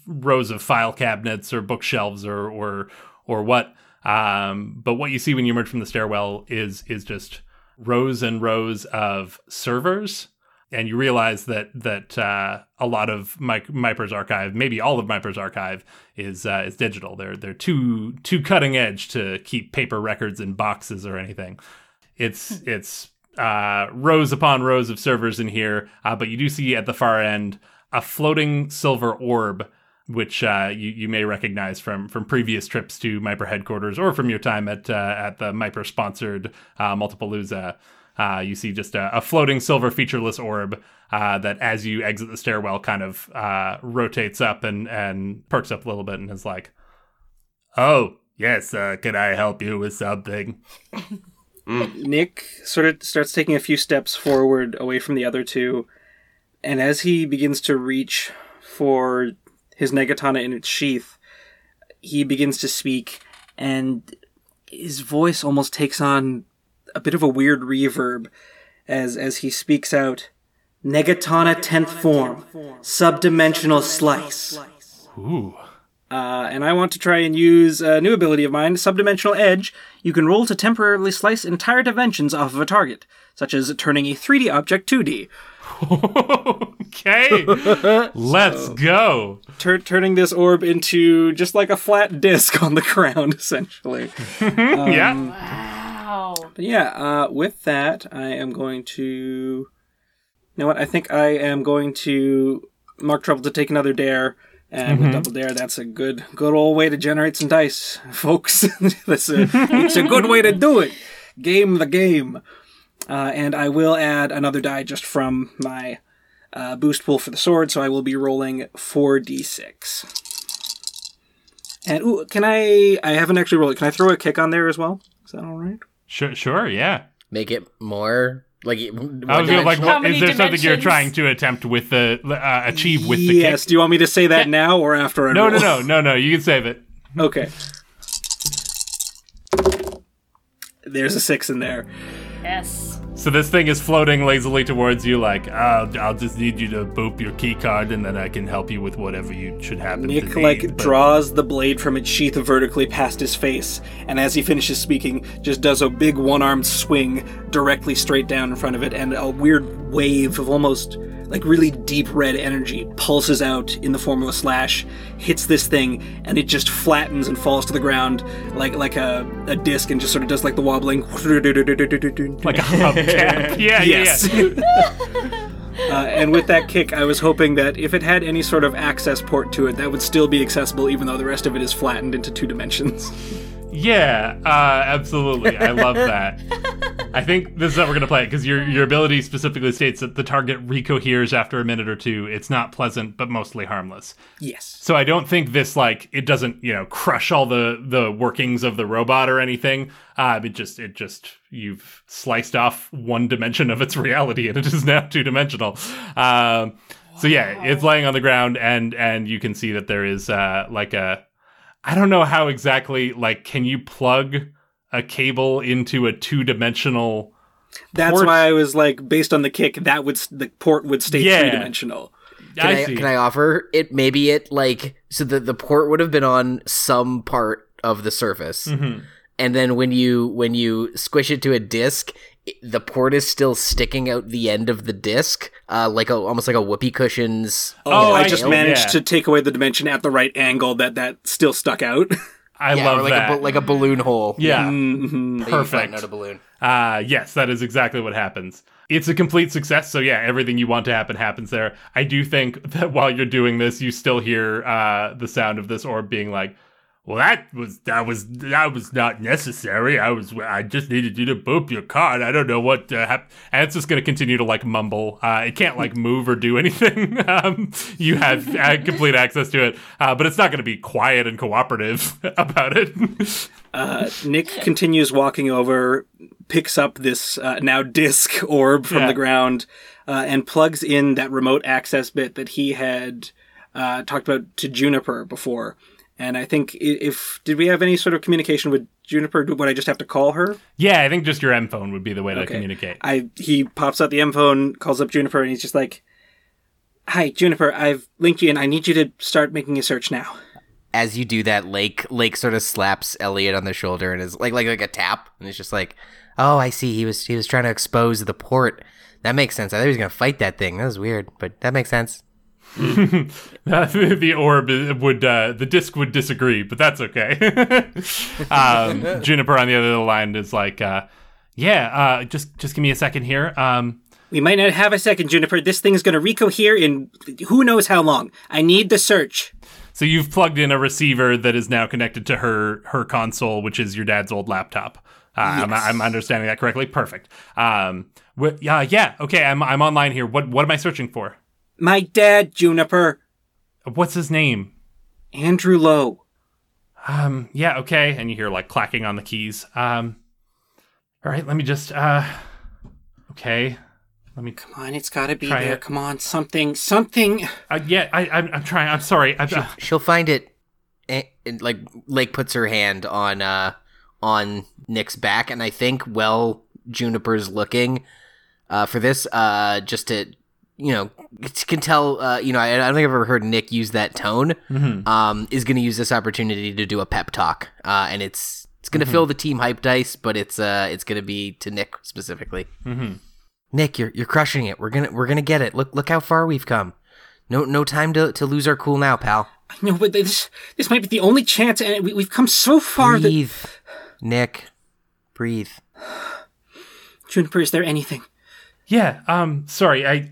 rows of file cabinets or bookshelves or or or what. Um, but what you see when you emerge from the stairwell is is just rows and rows of servers. And you realize that that uh, a lot of My- Myper's archive, maybe all of Myper's archive, is uh, is digital. They're they're too too cutting edge to keep paper records in boxes or anything. It's it's uh, rows upon rows of servers in here. Uh, but you do see at the far end a floating silver orb, which uh, you you may recognize from from previous trips to Myper headquarters or from your time at uh, at the Myper sponsored uh, Multipalooza. Uh, you see just a, a floating silver featureless orb uh, that as you exit the stairwell kind of uh, rotates up and, and perks up a little bit and is like, oh, yes, uh, can I help you with something? Mm. Nick sort of starts taking a few steps forward away from the other two. And as he begins to reach for his Negatana in its sheath, he begins to speak and his voice almost takes on a bit of a weird reverb as as he speaks out, Negatana tenth form, subdimensional slice. Ooh. Uh, and I want to try and use a new ability of mine, subdimensional edge. You can roll to temporarily slice entire dimensions off of a target, such as turning a three D object two D. Okay, let's so, go. Tur- turning this orb into just like a flat disc on the ground, essentially. um, yeah. Wow. But yeah, uh, with that, I am going to... You know what? I think I am going to mark trouble to take another dare. And mm-hmm. with double dare, that's a good good old way to generate some dice, folks. That's a, it's a good way to do it. Game the game. Uh, and I will add another die just from my uh, boost pool for the sword, so I will be rolling four d six. And, ooh, can I... I haven't actually rolled it. Can I throw a kick on there as well? Is that all right? Sure, sure, yeah. make it more like I was like, well, is there dimensions? Something you're trying to attempt with the uh, achieve with yes. the kick? Yes. Do you want me to say that now or after? I no, roll? no, no, no, no. You can save it. Okay. There's a six in there. Yes. So this thing is floating lazily towards you, like, I'll, I'll just need you to boop your key card, and then I can help you with whatever you should happen Nick, to Nick, like, but... draws the blade from its sheath vertically past his face, and as he finishes speaking, just does a big one-armed swing directly straight down in front of it, and a weird wave of almost, like, really deep red energy pulses out in the form of a slash, hits this thing, and it just flattens and falls to the ground like like a, a disc and just sort of does, like, the wobbling. Like a hubcap. Yeah, yes. Yeah. Uh, and with that kick, I was hoping that if it had any sort of access port to it, that would still be accessible, even though the rest of it is flattened into two dimensions. Yeah, uh, absolutely. I love that. I think this is how we're going to play it, because your your ability specifically states that the target recoheres after a minute or two. It's not pleasant, but mostly harmless. Yes. So I don't think this, like, it doesn't, you know, crush all the, the workings of the robot or anything. Uh, it just, it just, you've sliced off one dimension of its reality, and it is now two-dimensional. Um, so yeah, it's laying on the ground, and, and you can see that there is, uh, like a... I don't know how exactly, like, can you plug a cable into a two-dimensional port? That's why I was like, based on the kick, that would the port would stay yeah. three-dimensional. Can I, I, see. Can I offer it? Maybe it, like, so the, the port would have been on some part of the surface, mm-hmm. and then when you when you squish it to a disc, it, the port is still sticking out the end of the disc, uh, like a, almost like a whoopee cushion's. Oh, you know, I just managed yeah. to take away the dimension at the right angle that that still stuck out. I yeah, love or like that. A, like a balloon hole. Yeah. Mm-hmm. Perfect. Out a balloon. Uh, yes, that is exactly what happens. It's a complete success. So yeah, everything you want to happen happens there. I do think that while you're doing this, you still hear uh, the sound of this orb being like, well, that was that was that was not necessary. I was I just needed you to boop your card. I don't know what uh, happened. And it's just going to continue to like mumble. Uh, it can't like move or do anything. um, you have uh, complete access to it, uh, but it's not going to be quiet and cooperative about it. uh, Nick continues walking over, picks up this uh, now disc orb from yeah. the ground, uh, and plugs in that remote access bit that he had uh, talked about to Juniper before. And I think if... Did we have any sort of communication with Juniper? Would I just have to call her? Yeah, I think just your M phone would be the way to okay. communicate. I He pops out the M phone, calls up Juniper, and he's just like, hi, Juniper, I've linked you, and I need you to start making a search now. As you do that, Lake Lake sort of slaps Elliot on the shoulder and is like like like a tap, and it's just like, oh, I see, he was he was trying to expose the port. That makes sense. I thought he was going to fight that thing. That was weird, but that makes sense. The orb would uh, the disc would disagree, but that's okay. um, Juniper on the other line is like, uh, yeah, uh, just just give me a second here. Um, we might not have a second, Juniper. This thing's going to recohere in who knows how long. I need the search. So you've plugged in a receiver that is now connected to her her console, which is your dad's old laptop. Uh, yes. I'm, I'm understanding that correctly. Perfect. Um, wh- uh, yeah. Okay. I'm I'm online here. What what am I searching for? My dad, Juniper. What's his name? Andrew Lowe. Um, yeah, okay. And you hear, like, clacking on the keys. Um, all right, let me just, uh, okay. Let me... Come on, it's gotta be there. It. Come on, something, something. Uh, yeah, I, I'm, I'm trying, I'm sorry. I, she'll, uh, she'll find it. And, and, like, Lake puts her hand on, uh, on Nick's back, and I think, well, Juniper's looking, uh, for this, uh, just to... you know, can tell, uh, you know, I, I don't think I've ever heard Nick use that tone, mm-hmm. um, is going to use this opportunity to do a pep talk. Uh, and it's it's going to mm-hmm. fill the team hype dice, but it's uh, it's going to be to Nick specifically. Mm-hmm. Nick, you're you're crushing it. We're going to we're gonna get it. Look look how far we've come. No no time to, to lose our cool now, pal. I know, but this, this might be the only chance, and we, we've come so far. Breathe, that... Nick. Breathe. Juniper, is there anything? Yeah, um, sorry, I...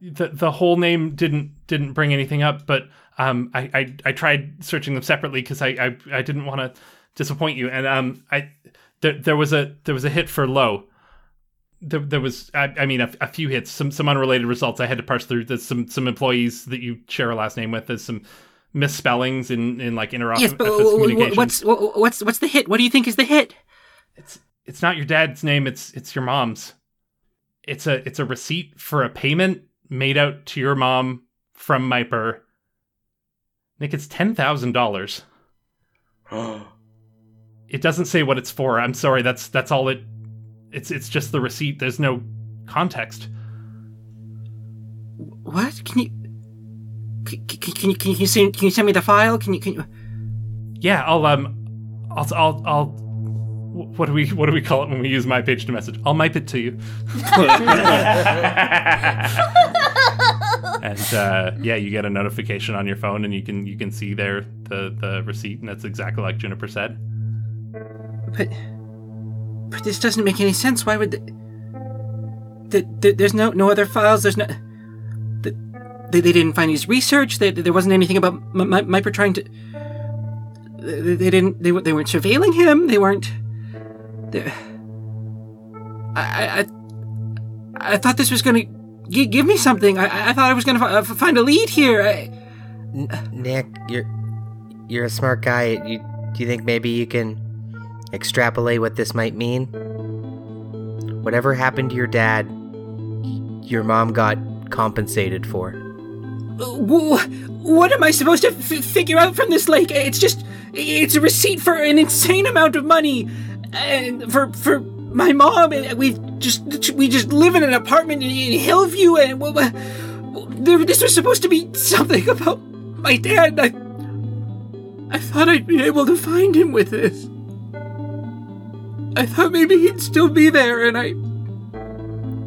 The the whole name didn't didn't bring anything up, but um I, I, I tried searching them separately because I, I I didn't want to disappoint you, and um I there there was a there was a hit for Lowe. There there was I, I mean a, a few hits, some some unrelated results I had to parse through. There's some some employees that you share a last name with. There's some misspellings in in like interoperability. Yes, but what's what's what's the hit? What do you think is the hit? It's it's not your dad's name, it's it's your mom's. It's a it's a receipt for a payment made out to your mom from Myper. Nick, it's ten thousand dollars. Oh. It doesn't say what it's for. I'm sorry, that's that's all it... It's it's just the receipt. There's no context. What? Can you... Can, can, can you send can you send me the file? Can you can you? Yeah, I'll um, I'll I'll I'll. What do we what do we call it when we use my page to message? I'll mype it to you. And uh, yeah, you get a notification on your phone, and you can you can see there the, the receipt, and that's exactly like Juniper said. But but this doesn't make any sense. Why would the, the, the, there's no no other files? There's no. They, they didn't find his research. They, there wasn't anything about M- M- Myper trying to. They, they didn't. They, they weren't surveilling him. They weren't. They, I, I I thought this was going to g- give me something. I, I thought I was going to f- find a lead here. I, N- Nick, you're you're a smart guy. You, do you think maybe you can extrapolate what this might mean? Whatever happened to your dad, your mom got compensated for. What am I supposed to f- figure out from this lake? It's just, it's a receipt for an insane amount of money, and for for my mom. And we just we just live in an apartment in Hillview, and we, we, this was supposed to be something about my dad. I I thought I'd be able to find him with this. I thought maybe he'd still be there, and I.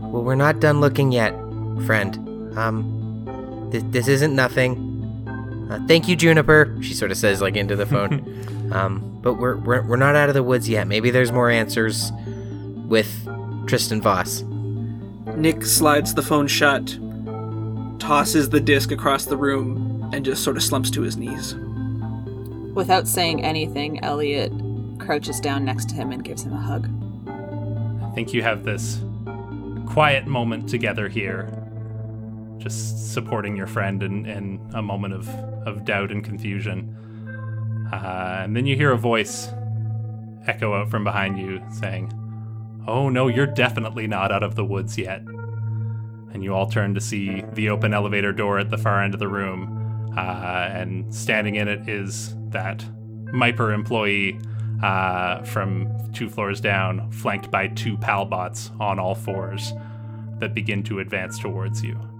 Well, we're not done looking yet, friend. Um, th- this isn't nothing. Uh, thank you, Juniper. She sort of says, like, into the phone. um, but we're, we're we're not out of the woods yet. Maybe there's more answers with Tristan Voss. Nick slides the phone shut, tosses the disc across the room, and just sort of slumps to his knees. Without saying anything, Elliot crouches down next to him and gives him a hug. I think you have this quiet moment together here. Just supporting your friend in, in a moment of, of doubt and confusion. Uh, and then you hear a voice echo out from behind you saying, "Oh no, you're definitely not out of the woods yet." And you all turn to see the open elevator door at the far end of the room. Uh, and standing in it is that Myper employee uh, from two floors down, flanked by two Palbots on all fours that begin to advance towards you.